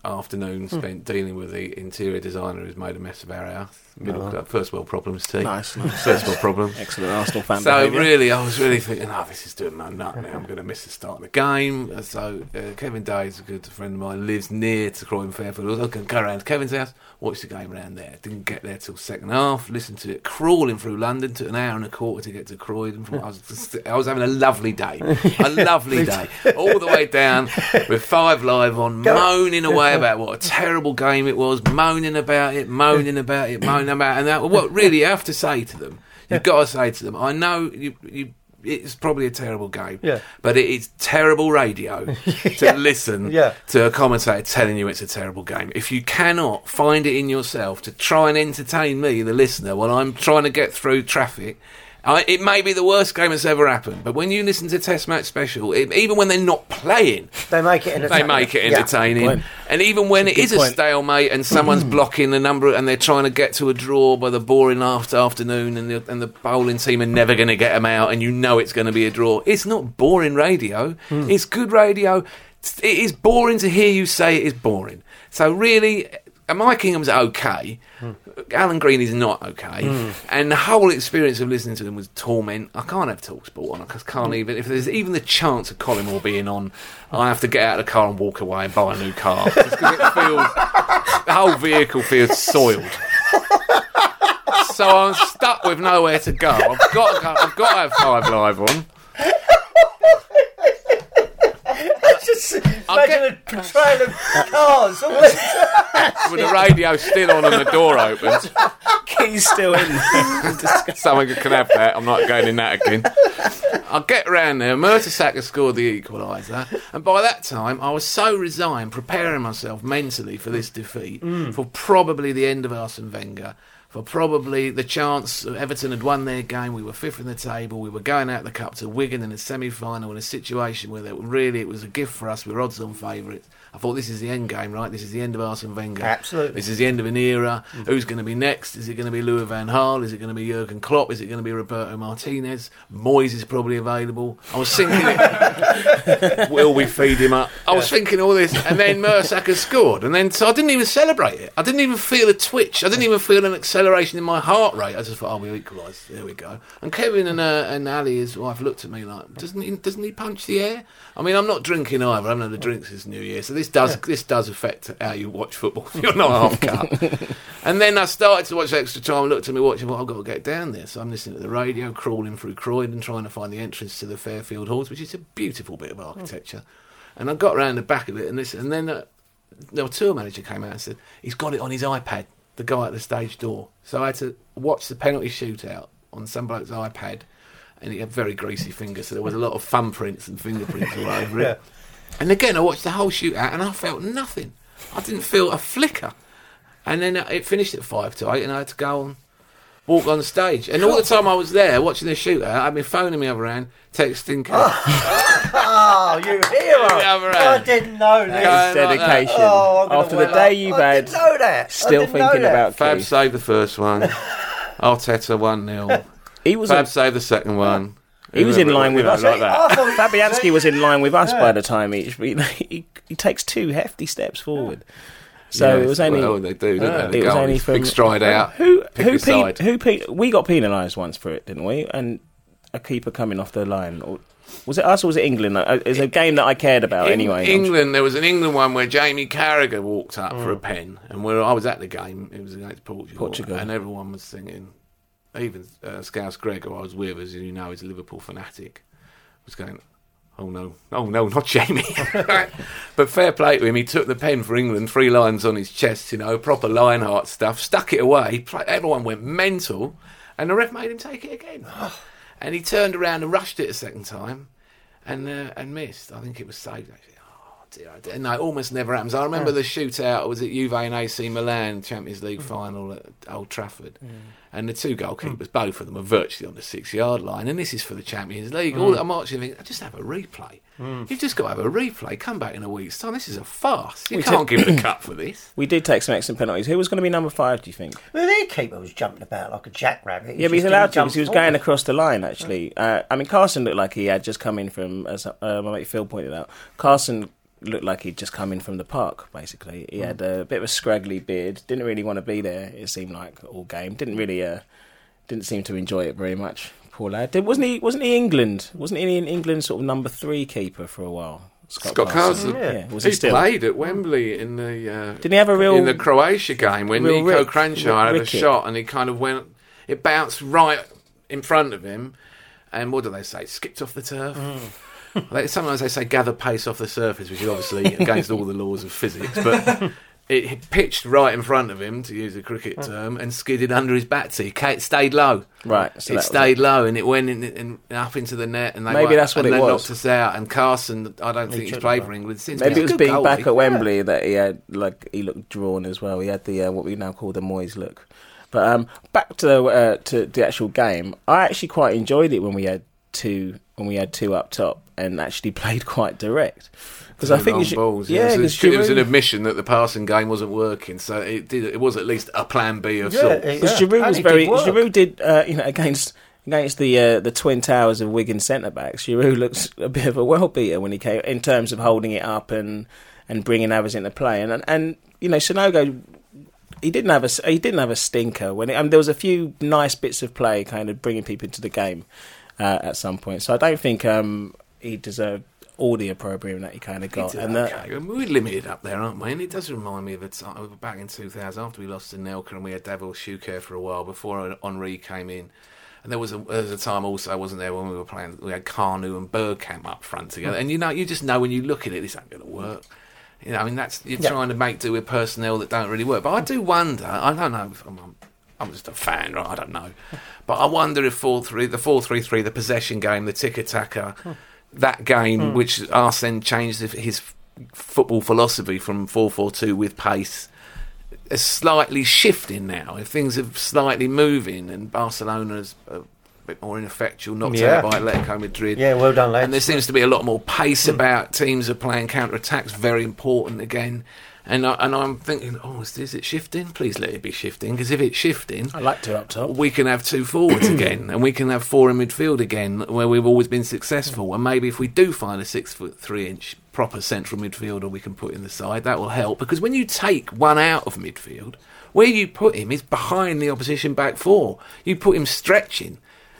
afternoon spent mm. dealing with the interior designer who's made a mess of our house. Middle, oh. First world problems, T. Nice, nice. First world problems. Excellent Arsenal fan. So behaviour. really, I was really thinking, oh, this is doing my nut now. I'm going to miss the start of the game. And so uh, Kevin Day's a good friend of mine, lives near to Croydon Fairfield. I can go around to Kevin's house, watch the game around there. Didn't get there till second half. Listened to it crawling through London. Took an hour and a quarter to get to Croydon. I was, just, I was having a lovely day, a lovely day, all the way down with Five Live on, go moaning on. away about what a terrible game it was, moaning about it, moaning about it, moaning. About, and that, what really you have to say to them, you've yeah. got to say to them, I know you, you, it's probably a terrible game, yeah. but it is terrible radio to yeah. listen yeah. to a commentator telling you it's a terrible game. If you cannot find it in yourself to try and entertain me, the listener, while I'm trying to get through traffic, I, it may be the worst game that's ever happened, but when you listen to Test Match Special, it, even when they're not playing, they make it entertaining. They make it entertaining. Yeah. And even when it is point. a stalemate and someone's blocking the number and they're trying to get to a draw by the boring after afternoon and the, and the bowling team are never going to get them out and you know it's going to be a draw, it's not boring radio. Mm. It's good radio. It is boring to hear you say it is boring. So really... And Mike Ingham's okay. Mm. Alan Green is not okay. Mm. And the whole experience of listening to him was torment. I can't have TalkSport on. I can't mm. even... If there's even the chance of Colin Moore being on, I have to get out of the car and walk away and buy a new car. Just because it feels... The whole vehicle feels soiled. So I'm stuck with nowhere to go. I've got to, go, I've got to have Five Live on. That's just Imagine a trail of cars with the radio still on and the door opens. Keys still in. Someone can have that. I'm not going in that again. I'll get round there. Mertesacker scored the equaliser, and by that time I was so resigned, preparing myself mentally for this defeat, mm. for probably the end of Arsene Wenger, for probably the chance Everton had won their game, we were fifth in the table, we were going out the cup to Wigan in a semi-final in a situation where that really it was a gift for us, we were odds-on favourites. I thought, this is the end game, right? This is the end of Arsene Wenger. Absolutely. This is the end of an era. Mm-hmm. Who's going to be next? Is it going to be Louis van Gaal? Is it going to be Jurgen Klopp? Is it going to be Roberto Martinez? Moyes is probably available. I was thinking, will we feed him up? I was yeah. thinking all this, and then Mertesacker scored, and then so I didn't even celebrate it. I didn't even feel a twitch. I didn't even feel an acceleration in my heart rate. I just thought, oh, we equalised. There we go. And Kevin and uh, and Ali, his wife, looked at me like, doesn't he? Doesn't he punch the air? I mean, I'm not drinking either. I haven't had a drink since New Year, so this. This does, this does affect how you watch football. You're not half cut. And then I started to watch extra time, and looked at me watching, well, I've got to get down there. So I'm listening to the radio, crawling through Croydon, trying to find the entrance to the Fairfield Halls, which is a beautiful bit of architecture. Mm. And I got round the back of it, and, this, and then uh, the tour manager came out and said, he's got it on his iPad, the guy at the stage door. So I had to watch the penalty shootout on some bloke's iPad, and he had very greasy fingers, so there was a lot of thumbprints and fingerprints all over yeah. it. And again, I watched the whole shootout and I felt nothing. I didn't feel a flicker. And then it finished at five to eight and I had to go and walk on stage. And all the time I was there watching the shootout, I had my phone in my other hand, texting. Oh, oh you hero! I didn't know this. That is dedication. Oh, after the day you've had, still thinking about Fab saved the first one. Arteta one nil. He was Fab a- saved the second one. He was in line with us. Like that. Fabianski was in line with us yeah. by the time each. He, he, he takes two hefty steps forward. So yes, it was only. Well, they do, don't uh, they? It was only from, big stride um, out. Who who pe- who pe- we got penalised once for it, didn't we? And a keeper coming off the line. Or, was it us or was it England? It was a game that I cared about in, anyway. England. Sure. There was an England one where Jamie Carragher walked up mm. for a pen, and where I was at the game. It was against Portugal, Portugal. and everyone was singing. Even uh, Scouse Greg, who I was with, as you know, is a Liverpool fanatic, was going, oh no, oh no, not Jamie. But fair play to him, he took the pen for England, three lines on his chest, you know, proper Lionheart stuff, stuck it away, played, everyone went mental, and the ref made him take it again. And he turned around and rushed it a second time, and uh, and missed. I think it was saved, actually. And no, it almost never happens. I remember yeah. the shootout was at Juve and A C Milan Champions League mm. final at Old Trafford, mm. and the two goalkeepers, mm. both of them, are virtually on the six-yard line. And this is for the Champions League. Mm. All that I'm actually thinking, just have a replay. Mm. You've just got to have a replay. Come back in a week's time. This is a farce. You we can't did, give it a cut for this. We did take some excellent penalties. Who was going to be number five? Do you think? Well, their keeper was jumping about like a jackrabbit. He yeah, but he's allowed to. Because he was going across the line. Actually, yeah. uh, I mean, Carson looked like he had just come in from, as uh, my mate Phil pointed out. Carson. Looked like he'd just come in from the park, basically. He mm. had a bit of a scraggly beard, didn't really want to be there, it seemed like, all game. Didn't really, uh, didn't seem to enjoy it very much, poor lad. Did, wasn't he Wasn't he England? Wasn't he in England sort of number three keeper for a while? Scott, Scott Carson. Carson. Yeah. Yeah. Was he, he still? played at Wembley in the, uh, Didn't he have a real, in the Croatia game when Nico Rick, Kranjčar had Rick a shot and he kind of went, it bounced right in front of him and what do they say, skipped off the turf. Mm. Sometimes they say gather pace off the surface, which is obviously against all the laws of physics, but it pitched right in front of him, to use a cricket term, and skidded under his batsy. It stayed low. Right. So it stayed it. low, and it went in, in, up into the net, and they, Maybe that's what and it they was. knocked us out. And Carson, I don't he think he's played for England since. Maybe it was being goal, back at Wembley yeah. that he had, like, he looked drawn as well. He had the uh, what we now call the Moyes look. But um, back to the, uh, to the actual game, I actually quite enjoyed it when we had two when we had two up top and actually played quite direct. Because I think should, balls, yeah, yeah. So Giroud, it was an admission that the passing game wasn't working, so it did. It was at least a plan B of yeah, sorts. Because yeah. Giroud was very Giroud did uh, you know against against the uh, the twin towers of Wigan centre backs. Giroud looks a bit of a world beater when he came in terms of holding it up and and bringing others into play. And and, and you know Sanogo. He didn't have a he didn't have a stinker when it, I mean, there was a few nice bits of play, kind of bringing people into the game uh, at some point. So I don't think um, he deserved all the opprobrium that he kind of got. And that, okay. We're limited up there, aren't we? And it does remind me of a time back in two thousand after we lost to Nelka and we had Davor Šuker for a while before Henri came in. And there was a, there was a time also, I wasn't there, when we were playing, we had Carnu and Bergkamp up front together. And you know, you just know when you look at it, this ain't going to work. You know, I mean, that's you're yeah. trying to make do with personnel that don't really work. But I do wonder, I don't know, if I'm, I'm, I'm just a fan, right? I don't know. But I wonder if four three the four three three, the possession game, the tiki-taka, hmm. that game hmm. which Arsene changed his football philosophy from four four two with pace, is slightly shifting now. If things are slightly moving and Barcelona's a bit more ineffectual, knocked yeah. out by Atletico Madrid. Yeah, well done, lads. And there seems to be a lot more pace mm. about. Teams are playing counter-attacks, very important again. And, I, and I'm thinking, oh, is, is it shifting? Please let it be shifting, because if it's shifting... I like two up top. We can have two forwards again, and we can have four in midfield again, where we've always been successful. Mm. And maybe if we do find a six-foot-three-inch proper central midfielder we can put in the side, that will help. Because when you take one out of midfield, where you put him is behind the opposition back four. You put him stretching.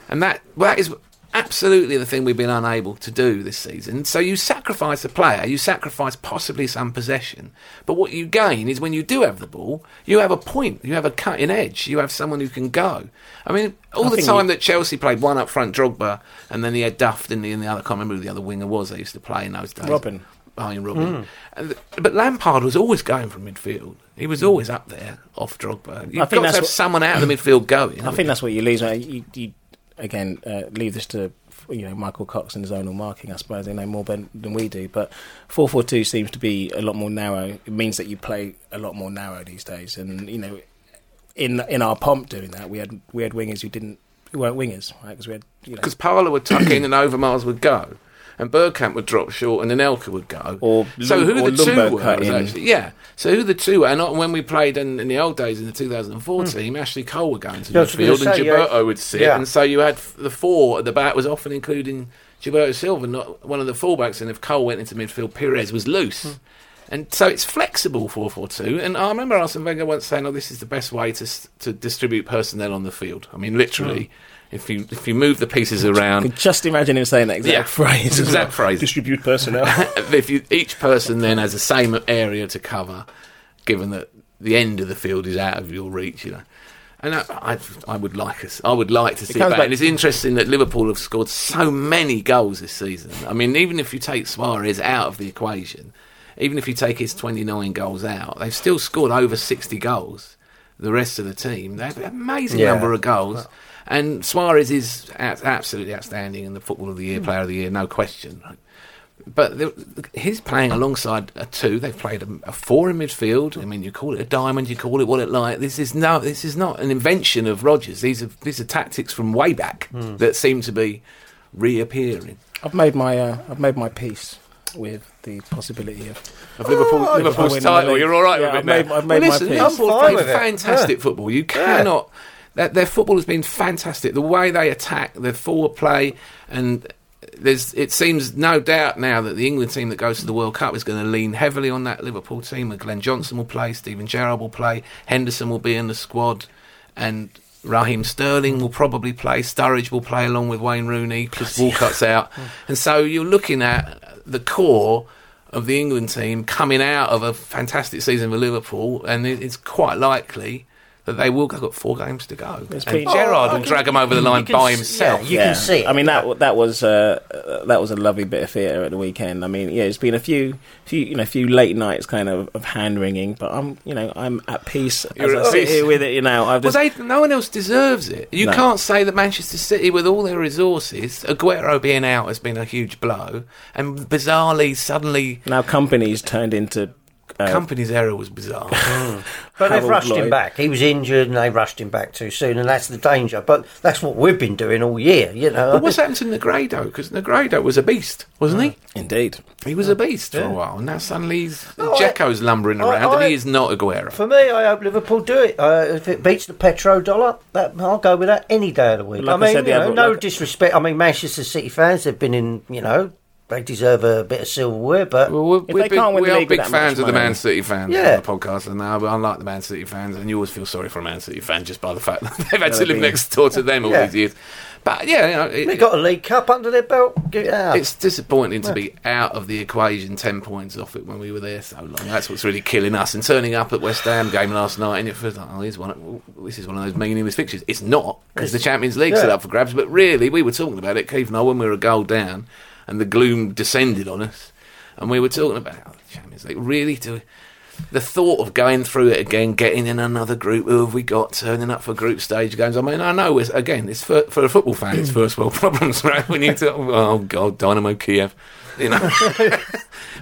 And that that is... absolutely the thing we've been unable to do this season. So you sacrifice a player, you sacrifice possibly some possession, but what you gain is when you do have the ball, you have a point, you have a cutting edge, you have someone who can go. I mean, all I the time you... that Chelsea played one up front, Drogba, and then he had Duff, didn't he, and the other, I can't remember who the other winger was they used to play in those days. Robin. Oh, and Robin. Mm. But Lampard was always going from midfield. He was always up there, off Drogba. You've I think got to have what... someone out of the midfield going. I think you? that's what you lose. Right? You... you... Again, uh, leave this to you know Michael Cox and zonal marking. I suppose they know more than we do. But four four two seems to be a lot more narrow. It means that you play a lot more narrow these days. And you know, in in our pomp doing that, we had we had wingers who didn't who weren't wingers, right? Because we had because you know. Paolo would tuck in and Overmars would go, and Bergkamp would drop short and Anelka would go. Or so who or the Lumber two were actually, yeah. So who the two were, and not when we played in, in the old days in the two thousand four mm. team, Ashley Cole were going to the field and Gilberto yeah. would sit, yeah. and so you had the four at the back was often including Gilberto Silva, not one of the fullbacks, and if Cole went into midfield, Pires was loose. Mm. And so it's flexible four four two, and I remember Arsene Wenger once saying, "Oh, this is the best way to to distribute personnel on the field." I mean, literally. Mm. If you if you move the pieces around, I can just imagine him saying that exact yeah, phrase. Exact phrase. Distribute personnel. If you each person then has the same area to cover, given that the end of the field is out of your reach, you know. And I, I, I would like us. I would like to see it back. back. And it's interesting that Liverpool have scored so many goals this season. I mean, even if you take Suarez out of the equation, even if you take his twenty-nine goals out, they've still scored over sixty goals. The rest of the team, they've an amazing yeah. number of goals. Well, and Suarez is absolutely outstanding in the Football of the Year, Player of the Year, no question. Right? But he's playing alongside a two. They've played a, a four in midfield. I mean, you call it a diamond, you call it what it like. This is no, this is not an invention of Rodgers. These are these are tactics from way back mm. that seem to be reappearing. I've made my uh, I've made my peace with the possibility of, of Liverpool, oh, Liverpool's Liverpool title. You're all right yeah, with it now. I've made, I've made well, listen, my peace. Liverpool have played fantastic yeah. football. You cannot. Yeah. Their football has been fantastic. The way they attack, their forward play, and there's it seems no doubt now that the England team that goes to the World Cup is going to lean heavily on that Liverpool team. Where Glenn Johnson will play, Steven Gerrard will play, Henderson will be in the squad, and Raheem Sterling will probably play. Sturridge will play along with Wayne Rooney because Walcott's out, and so you're looking at the core of the England team coming out of a fantastic season for Liverpool, and it's quite likely that they will. They've got four games to go. And Gerrard oh, will can, drag him over the line by himself. Yeah, you yeah. can see it. I mean, that that was uh, that was a lovely bit of theatre at the weekend. I mean, yeah, it's been a few, few you know, few late nights kind of, of hand wringing, but I'm, you know, I'm at peace. You're as at I peace. sit here with it. You know, I've just well, they, no one else deserves it. You no. can't say that Manchester City, with all their resources, Aguero being out has been a huge blow, and bizarrely, suddenly now companies turned into. Uh, Company's error was bizarre. Mm. But they've rushed Lloyd. him back. He was injured and they rushed him back too soon, and that's the danger. But that's what we've been doing all year, you know. But what's happened to Negredo? Because Negredo was a beast, wasn't he? Indeed. He was a beast yeah. for a while, and now suddenly he's oh, Dzeko's lumbering around I, I, and he is not Aguero. For me, I hope Liverpool do it. Uh, if it beats the petrodollar, that, I'll go with that any day of the week. Like I mean, I said, you know, no like disrespect. I mean, Manchester City fans, they've been in, you know, they deserve a bit of silverware, but well, we're, we're big, we are big fans of the Man City fans yeah. on the podcast, and now, but unlike the Man City fans, and you always feel sorry for a Man City fan just by the fact that they've had no, to live next door to them all yeah. these years. But yeah, you know, it, they got a League Cup under their belt. Get it out. It's disappointing yeah. to be out of the equation ten points off it when we were there so long. That's what's really killing us. And turning up at West Ham game last night, and it feels like, oh, here's one. Of, this is one of those meaningless fixtures. It's not, because the Champions League's yeah. set up for grabs. But really, we were talking about it, Keith and I, when we were a goal down, and the gloom descended on us, and we were talking about oh, the Champions League. Really, do. The thought of going through it again, getting in another group, who have we got, turning up for group stage games. I mean, I know, it's, again, it's for, for a football fan, it's first world problems, right? When you talk, oh, God, Dynamo Kiev, you know.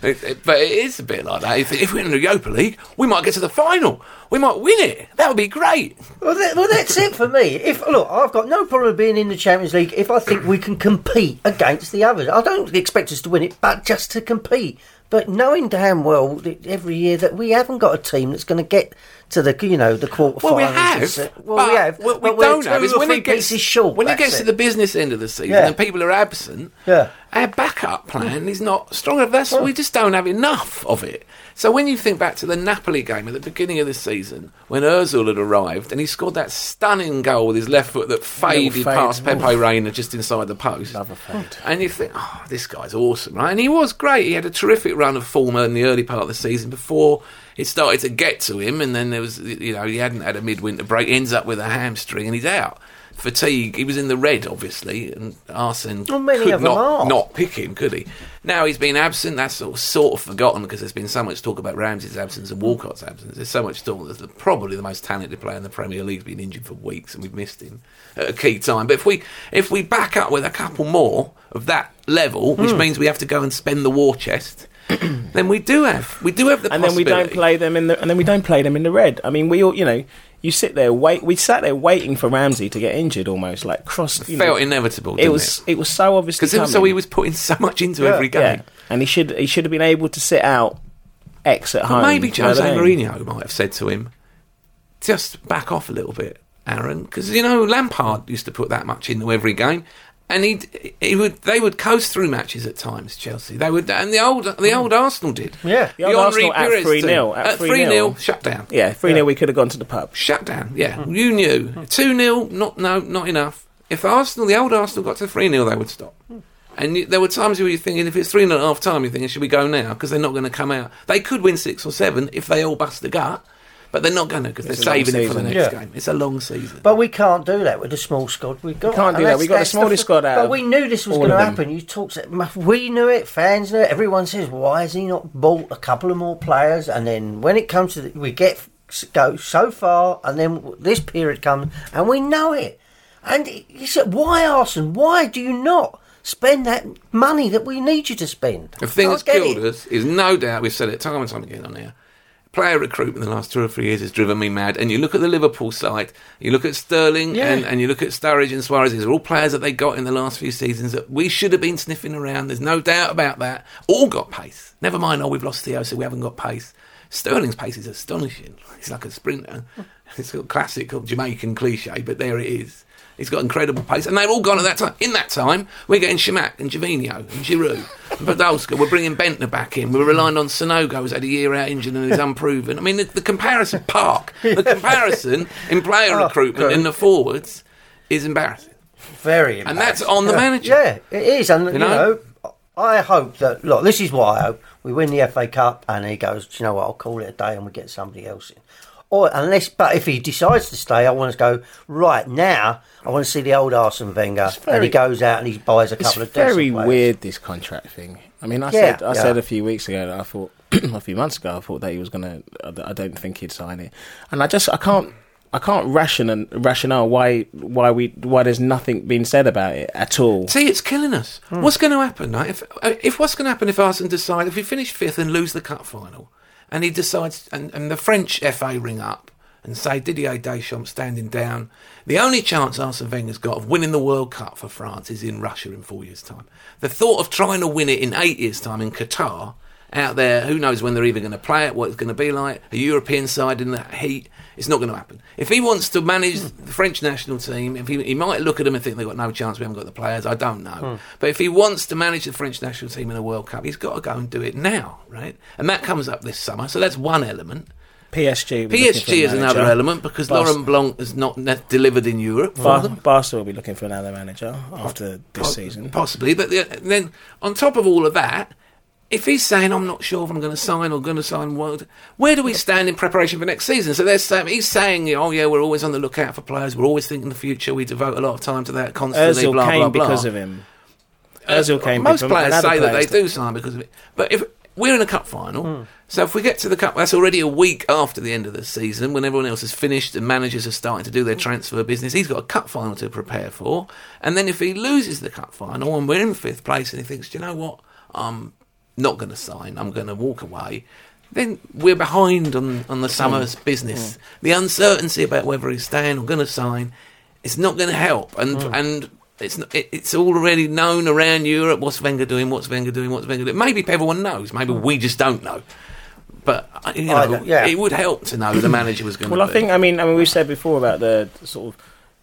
it, it, but it is a bit like that. If, if we're in the Europa League, we might get to the final. We might win it. That would be great. Well, that, well that's it for me. If Look, I've got no problem being in the Champions League if I think we can compete against the others. I don't expect us to win it, but just to compete. But knowing damn well that every year that we haven't got a team that's going to get to the, you know, the quarterfinals. Well, we have. Uh, well, but we have. What we don't have is when it gets short, when it gets it. to the business end of the season yeah. and people are absent. Yeah. Our backup plan is not strong enough. That's, well, we just don't have enough of it. So when you think back to the Napoli game at the beginning of the season, when Ozil had arrived and he scored that stunning goal with his left foot that faded fade. past Pepe Reina just inside the post. Another fade. And you think, oh, this guy's awesome, right? And he was great. He had a terrific run of form in the early part of the season before it started to get to him, and then there was, you know, he hadn't had a midwinter break. Ends up with a hamstring and he's out. Fatigue. He was in the red, obviously, and Arsene well, could not, not pick him, could he? Now he's been absent. That's sort of, sort of forgotten because there's been so much talk about Ramsey's absence and Walcott's absence. There's so much talk that probably the most talented player in the Premier League's been injured for weeks, and we've missed him at a key time. But if we if we back up with a couple more of that level, which mm. means we have to go and spend the war chest. then we do have we do have the and then we don't play them in the and then we don't play them in the red. I mean, we all, you know, you sit there wait. We sat there waiting for Ramsey to get injured, almost like crossed. You felt know, inevitable. Didn't it was it? it was so obviously because so he was putting so much into yeah. every game, yeah. and he should he should have been able to sit out X at but home. Maybe Jose Mourinho might have said to him, "Just back off a little bit, Aaron," because you know Lampard used to put that much into every game. And he, he would. They would coast through matches at times. Chelsea. They would, and the old, the old mm. Arsenal did. Yeah, the, the old Henri Arsenal at three nil. At three nil, shut down. Yeah, three nil. Yeah. We could have gone to the pub. Shut down. Yeah, mm. you knew mm. two nil. Not no, not enough. If Arsenal, the old Arsenal, got to three nil, they would stop. Mm. And you, there were times where you're thinking, if it's three nil at half time, you're thinking, should we go now? Because they're not going to come out. They could win six or seven if they all bust the gut. But they're not going to, because they're saving it for the next yeah. game. It's a long season. But we can't do that with the small squad we've got. We can't do that. We've got the smallest squad out. But we knew this was going to happen. You talked. We knew it. Fans knew it. Everyone says, why has he not bought a couple of more players? And then when it comes to the, we get go so far, and then this period comes, and we know it. And you said, why, Arsene? Why do you not spend that money that we need you to spend? The thing that's killed us is, no doubt, we've said it time and time again on here, player recruitment in the last two or three years has driven me mad. And you look at the Liverpool side, you look at Sterling yeah. and, and you look at Sturridge and Suarez. These are all players that they got in the last few seasons that we should have been sniffing around. There's no doubt about that. All got pace. Never mind, oh, we've lost Theo, so we haven't got pace. Sterling's pace is astonishing. It's like a sprinter. It's a classic Jamaican cliche, but there it is. He's got incredible pace. And they've all gone at that time. In that time, we're getting Schumacher and Jovino and Giroud and Podolski. We're bringing Bentner back in. We're relying on Sanogo, who's had a year out injured and is unproven. I mean, the, the comparison, Park, the comparison in player oh, recruitment good. in the forwards is embarrassing. Very embarrassing. And that's on the yeah. manager. Yeah, it is. And, you know, you know, I hope that, look, this is what I hope. We win the F A Cup and he goes, do you know what, I'll call it a day and we get somebody else in. Or unless, but if he decides to stay, I want to go right now. I want to see the old Arsene Wenger, very, and he goes out and he buys a couple of. It's very weird, this contract thing. I mean, I yeah, said I yeah. said a few weeks ago that I thought a few months ago I thought that he was gonna. I don't think he'd sign it, and I just I can't I can't ration and rationale why why we why there's nothing being said about it at all. See, it's killing us. Hmm. What's going to happen? Right? If if what's going to happen if Arsene decides if we finish fifth and lose the cup final? And he decides, and, and the French F A ring up and say, Didier Deschamps standing down. The only chance Arsene Wenger's got of winning the World Cup for France is in Russia in four years' time. The thought of trying to win it in eight years' time in Qatar, out there, who knows when they're even going to play it, what it's going to be like, a European side in that heat, it's not going to happen. If he wants to manage the French national team, if he, he might look at them and think they've got no chance, we haven't got the players, I don't know. Hmm. But if he wants to manage the French national team in a World Cup, he's got to go and do it now, right? And that comes up this summer, so that's one element. P S G. P S G is another element because Bas- Laurent Blanc has not net delivered in Europe. Bar- for them. Barca will be looking for another manager after this po- season, possibly. But the, then on top of all of that, if he's saying I'm not sure if I'm going to sign or going to sign, where do we stand in preparation for next season? So they're saying, he's saying, oh yeah, we're always on the lookout for players. We're always thinking the future. We devote a lot of time to that constantly. Ozil blah came blah blah. Because of him. Ozil came. Most because players say players that they do sign because of it, but if. We're in a cup final, mm. so if we get to the cup, that's already a week after the end of the season when everyone else has finished and managers are starting to do their transfer business. He's got a cup final to prepare for, and then if he loses the cup final and we're in fifth place and he thinks, do you know what, I'm not going to sign, I'm going to walk away, then we're behind on, on the summer's mm. business. Mm. The uncertainty about whether he's staying or going to sign, it's not going to help, and mm. and... It's not, it, it's already known around Europe. What's Wenger doing? What's Wenger doing? What's Wenger doing? Maybe everyone knows. Maybe we just don't know. But you know, yeah. it would help to know the manager was going well, to. Well, I be. think I mean I mean we've said before about the sort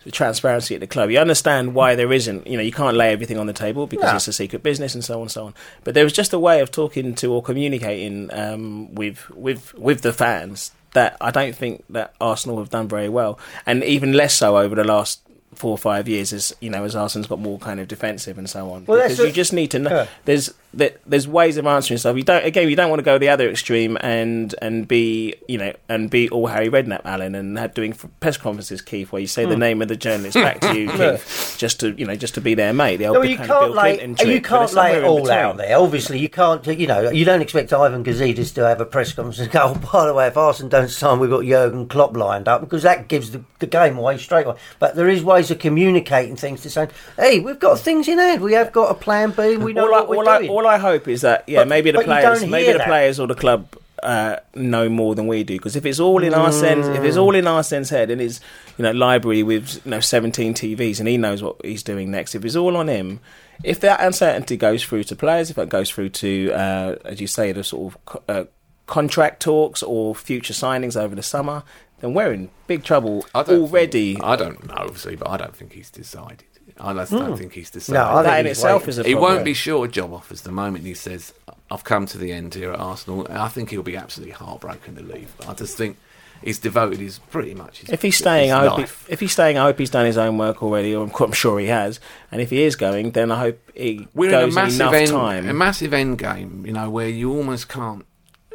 of transparency at the club. You understand why there isn't. You know, you can't lay everything on the table because yeah. it's a secret business and so on and so on. But there was just a way of talking to or communicating um, with with with the fans that I don't think that Arsenal have done very well, and even less so over the last four or five years, as you know, as Arsenal's got more kind of defensive and so on. Well, because just, you just need to know yeah. there's there, there's ways of answering stuff. You don't again, you don't want to go the other extreme and and be you know and be all Harry Redknapp, Alan, and have doing press conferences, Keith, where you say mm. the name of the journalist back to you, Keith, just to you know just to be their mate. The old no, you, can't like, trick, you can't lay it all between. Out there. Obviously, you can't. You know, you don't expect Ivan Gazidis to have a press conference and go, oh, by the way, if Arsenal don't sign, we've got Jurgen Klopp lined up, because that gives the, the game away straight away. But there is ways of communicating things to say, hey, we've got things in hand, we have got a plan B, we know all what I, we're all doing. I, all I hope is that, yeah, but, maybe the players, maybe the that. players or the club uh, know more than we do, because if it's all in mm. Arsene's, if it's all in Arsene's head and his, you know, library with you know seventeen T Vs and he knows what he's doing next, if it's all on him. If that uncertainty goes through to players, if that goes through to, uh, as you say, the sort of uh, contract talks or future signings over the summer, then we're in big trouble I already. Think, I don't know, obviously, but I don't think he's decided. I don't mm. think he's decided. No, I that in itself waiting. Is a problem. He won't be short of job offers the moment he says, I've come to the end here at Arsenal. I think he'll be absolutely heartbroken to leave. I just think he's devoted his pretty much his, if he's staying, his I hope life. He, if he's staying, I hope he's done his own work already, or I'm, I'm sure he has. And if he is going, then I hope he We're goes in a massive enough end, time. A massive end game, you know, where you almost can't.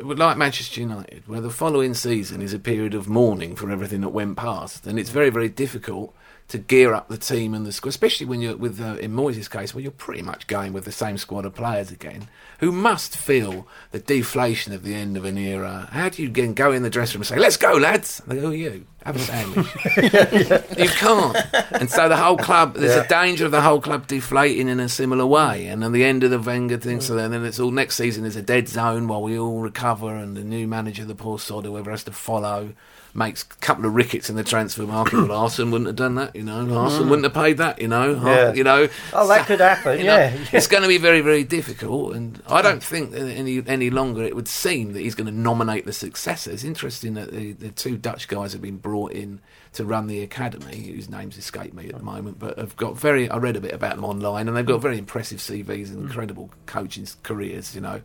Like Manchester United, where the following season is a period of mourning for everything that went past, and it's very, very difficult to gear up the team and the squad, especially when you're with uh, in Moyes' case, where you're pretty much going with the same squad of players again, who must feel the deflation of the end of an era. How do you again go in the dressing room and say, "Let's go, lads"? And they go, "Who are you? Have a sandwich." yeah, yeah. You can't, and so the whole club. There's yeah. a danger of the whole club deflating in a similar way, and at the end of the Wenger thing. Mm. So then, then it's all next season. There's a dead zone while we all recover, and the new manager, the poor sod, whoever has to follow, makes a couple of rickets in the transfer market. Well, Arsenal wouldn't have done that, you know. Arsenal mm. wouldn't have paid that, you know. Yeah. You know. Oh, that so, could happen. You know, yeah. yeah, it's going to be very, very difficult, and I don't think that any any longer it would seem that he's going to nominate the successor. It's interesting that the, the two Dutch guys have been brought. brought in to run the academy, whose names escape me at the moment, but have got very, I read a bit about them online, and they've got very impressive C Vs and incredible coaching careers, you know.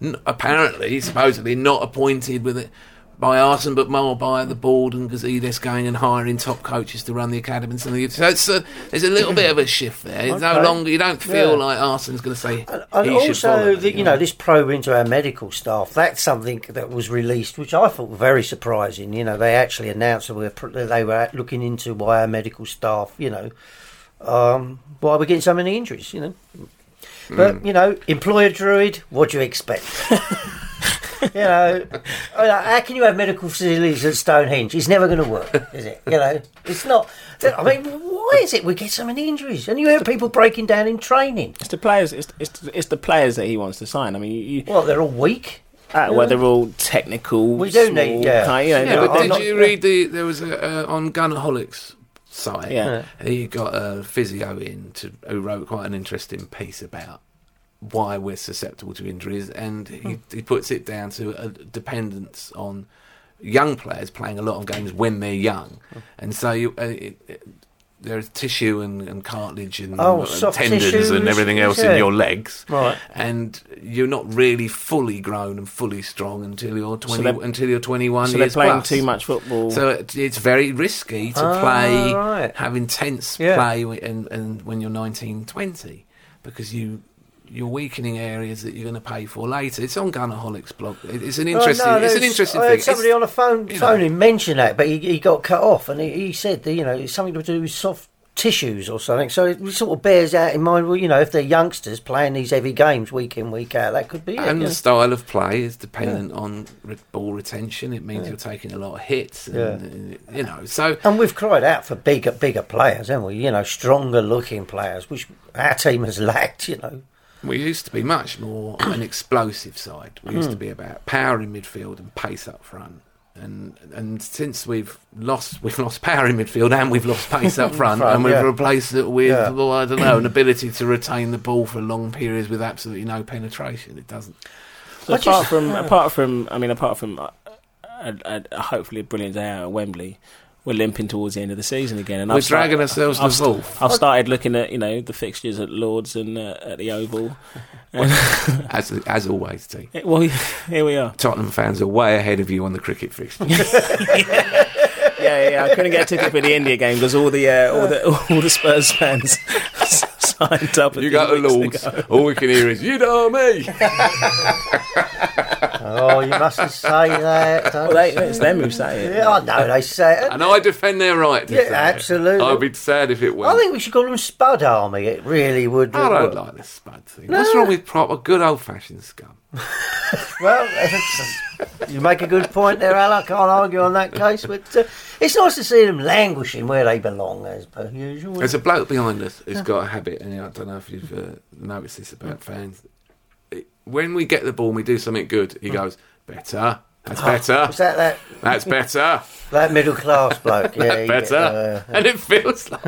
N- apparently, supposedly not appointed with it by Arsene, but more by the board and Gazidis going and hiring top coaches to run the academy and something. So it's a, there's a little bit of a shift there. It's okay. No longer, you don't feel yeah. like Arsene's going to say and, and he also should follow the, you know, know, this probe into our medical staff, that's something that was released, which I thought was very surprising. You know, they actually announced that we were, they were looking into why our medical staff, you know, um, why we're getting so many injuries, you know. But, mm. you know, employer Druid, what do you expect? You know, how can you have medical facilities at Stonehenge? It's never going to work, is it? You know, it's not. I mean, why is it we get so many injuries? And you hear people breaking down in training. It's the players. It's it's, it's the players that he wants to sign. I mean, you, well, they're all weak. Uh, well, they're all technical. We do small, need, yeah. Kind, you know, yeah but did not, you read the? There was a, uh, on Gunaholics. Site. Yeah, he got a physio in to, who wrote quite an interesting piece about why we're susceptible to injuries, and he, mm. he puts it down to a dependence on young players playing a lot of games when they're young, mm. and so you, uh, it, it, there's tissue and, and cartilage and, oh, and tendons tissues, and everything else yeah. in your legs, right? And you're not really fully grown and fully strong until you're twenty. So until you're twenty-one. So years they're playing plus. Too much football. So it, it's very risky to oh, play, right. have intense yeah. play, and, and when you're nineteen, twenty, because you. You're weakening areas that you're going to pay for later. It's on Gunaholics blog. It's an interesting. Oh, no, it's an interesting I heard thing. Somebody it's, on a phone phone him mentioned that, but he, he got cut off, and he, he said that, you know, it's something to do with soft tissues or something. So it sort of bears out in mind. Well, you know, if they're youngsters playing these heavy games week in week out, that could be. And it, the you know? style of play is dependent yeah. on re- ball retention. It means yeah. you're taking a lot of hits. And, yeah. and, you know, so and we've cried out for bigger, bigger players, haven't we? You know, stronger looking players, which our team has lacked. You know. We used to be much more an explosive side. We used mm. to be about power in midfield and pace up front. And and since we've lost, we've lost power in midfield and we've lost pace up front, front and we've yeah. replaced it with, yeah. well, I don't know, an ability to retain the ball for long periods with absolutely no penetration. It doesn't. So apart just, from, uh, apart from, I mean, apart from a, a, a hopefully a brilliant day out at Wembley. We're limping towards the end of the season again, and we're I've dragging started, ourselves to the wolf. I've started looking at you know the fixtures at Lords and uh, at the Oval, as as always, T. Well, here we are. Tottenham fans are way ahead of you on the cricket fixtures. yeah. yeah, yeah, I couldn't get a ticket for the India game because all the uh, all the all the Spurs fans signed up. You got the Lords. All we can hear is you know me. Oh, you mustn't say that. Well, they, it's them who say it. Yeah, I know they say it. And I defend their right to yeah, say absolutely. it. I'd be sad if it were. I think we should call them Spud Army. It really would. I don't like the Spud thing. No. What's wrong with proper good old-fashioned scum? Well, you make a good point there, Al. I can't argue on that case. But uh, it's nice to see them languishing where they belong, as per usual. There's a bloke behind us who's got a habit, and I don't know if you've uh, noticed this about fans. When we get the ball and we do something good, he goes, better, that's better. Is that that? That's better. That middle class bloke, yeah. That's better. Uh, and it feels like,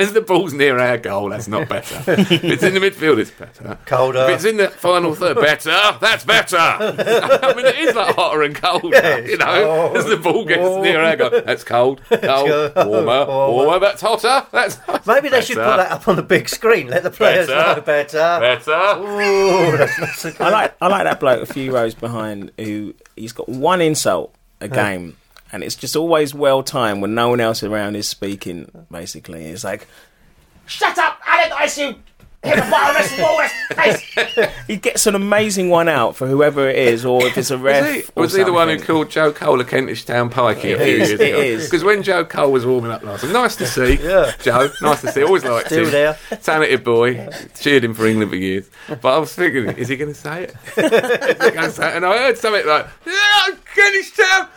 as the ball's near our goal, that's not better. If it's in the midfield, it's better. Colder. If it's in the final third, better, that's better. I mean, it is like hotter and colder, yes. you know, oh, as the ball gets warm. Near our goal. That's cold, cold, warmer, warmer, that's hotter. That's, that's Maybe they better. Should put that up on the big screen, let the players better. Know better. Better. Ooh, that's, that's a good I like I like that bloke a few rows behind who... He's got one insult a game, oh. and it's just always well timed when no one else around is speaking, basically. It's like, shut up, Allardyce, you hippopotamus. He gets an amazing one out for whoever it is, or if it's a ref. Was he, or was he the one who called Joe Cole a Kentish Town pikey a few years ago? It is. Because when Joe Cole was warming up last time, nice to see, yeah. Joe, nice to see, always liked Still him. There. Talented boy, yeah. Cheered him for England for years. But I was thinking, is he going to say it? Is he going to say it? And I heard something like, oh, Kentish Town!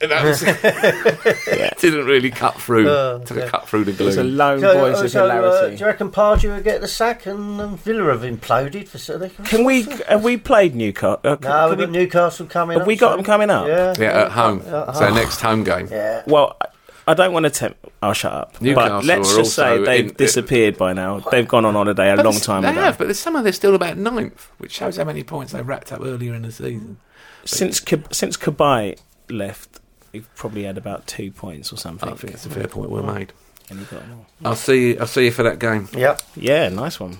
And that was, yeah. didn't really cut through, uh, to yeah. cut through the gloom. It's a lone so, voice of so, hilarity. Uh, do you reckon Pardew would get the sack and um, Villa have imploded for so they can? Can we? Have we played Newcastle? Uh, can, no, we've got we, Newcastle coming. Have up, we got so? Them coming up? Yeah, yeah at, home. at home. So next home game. Yeah. Well, I don't want to tempt. I'll oh, shut up. Newcastle but let's just say they've in, disappeared it, by now. What? They've gone on holiday a but long time they ago. They have, but somehow they're still about ninth, which shows how many points they wrapped up earlier in the season. But since since Kabay left. We've probably had about two points or something. I think that's a fair point well made. And you got them all. I'll see you, I'll see you for that game. Yep. Yeah, nice one.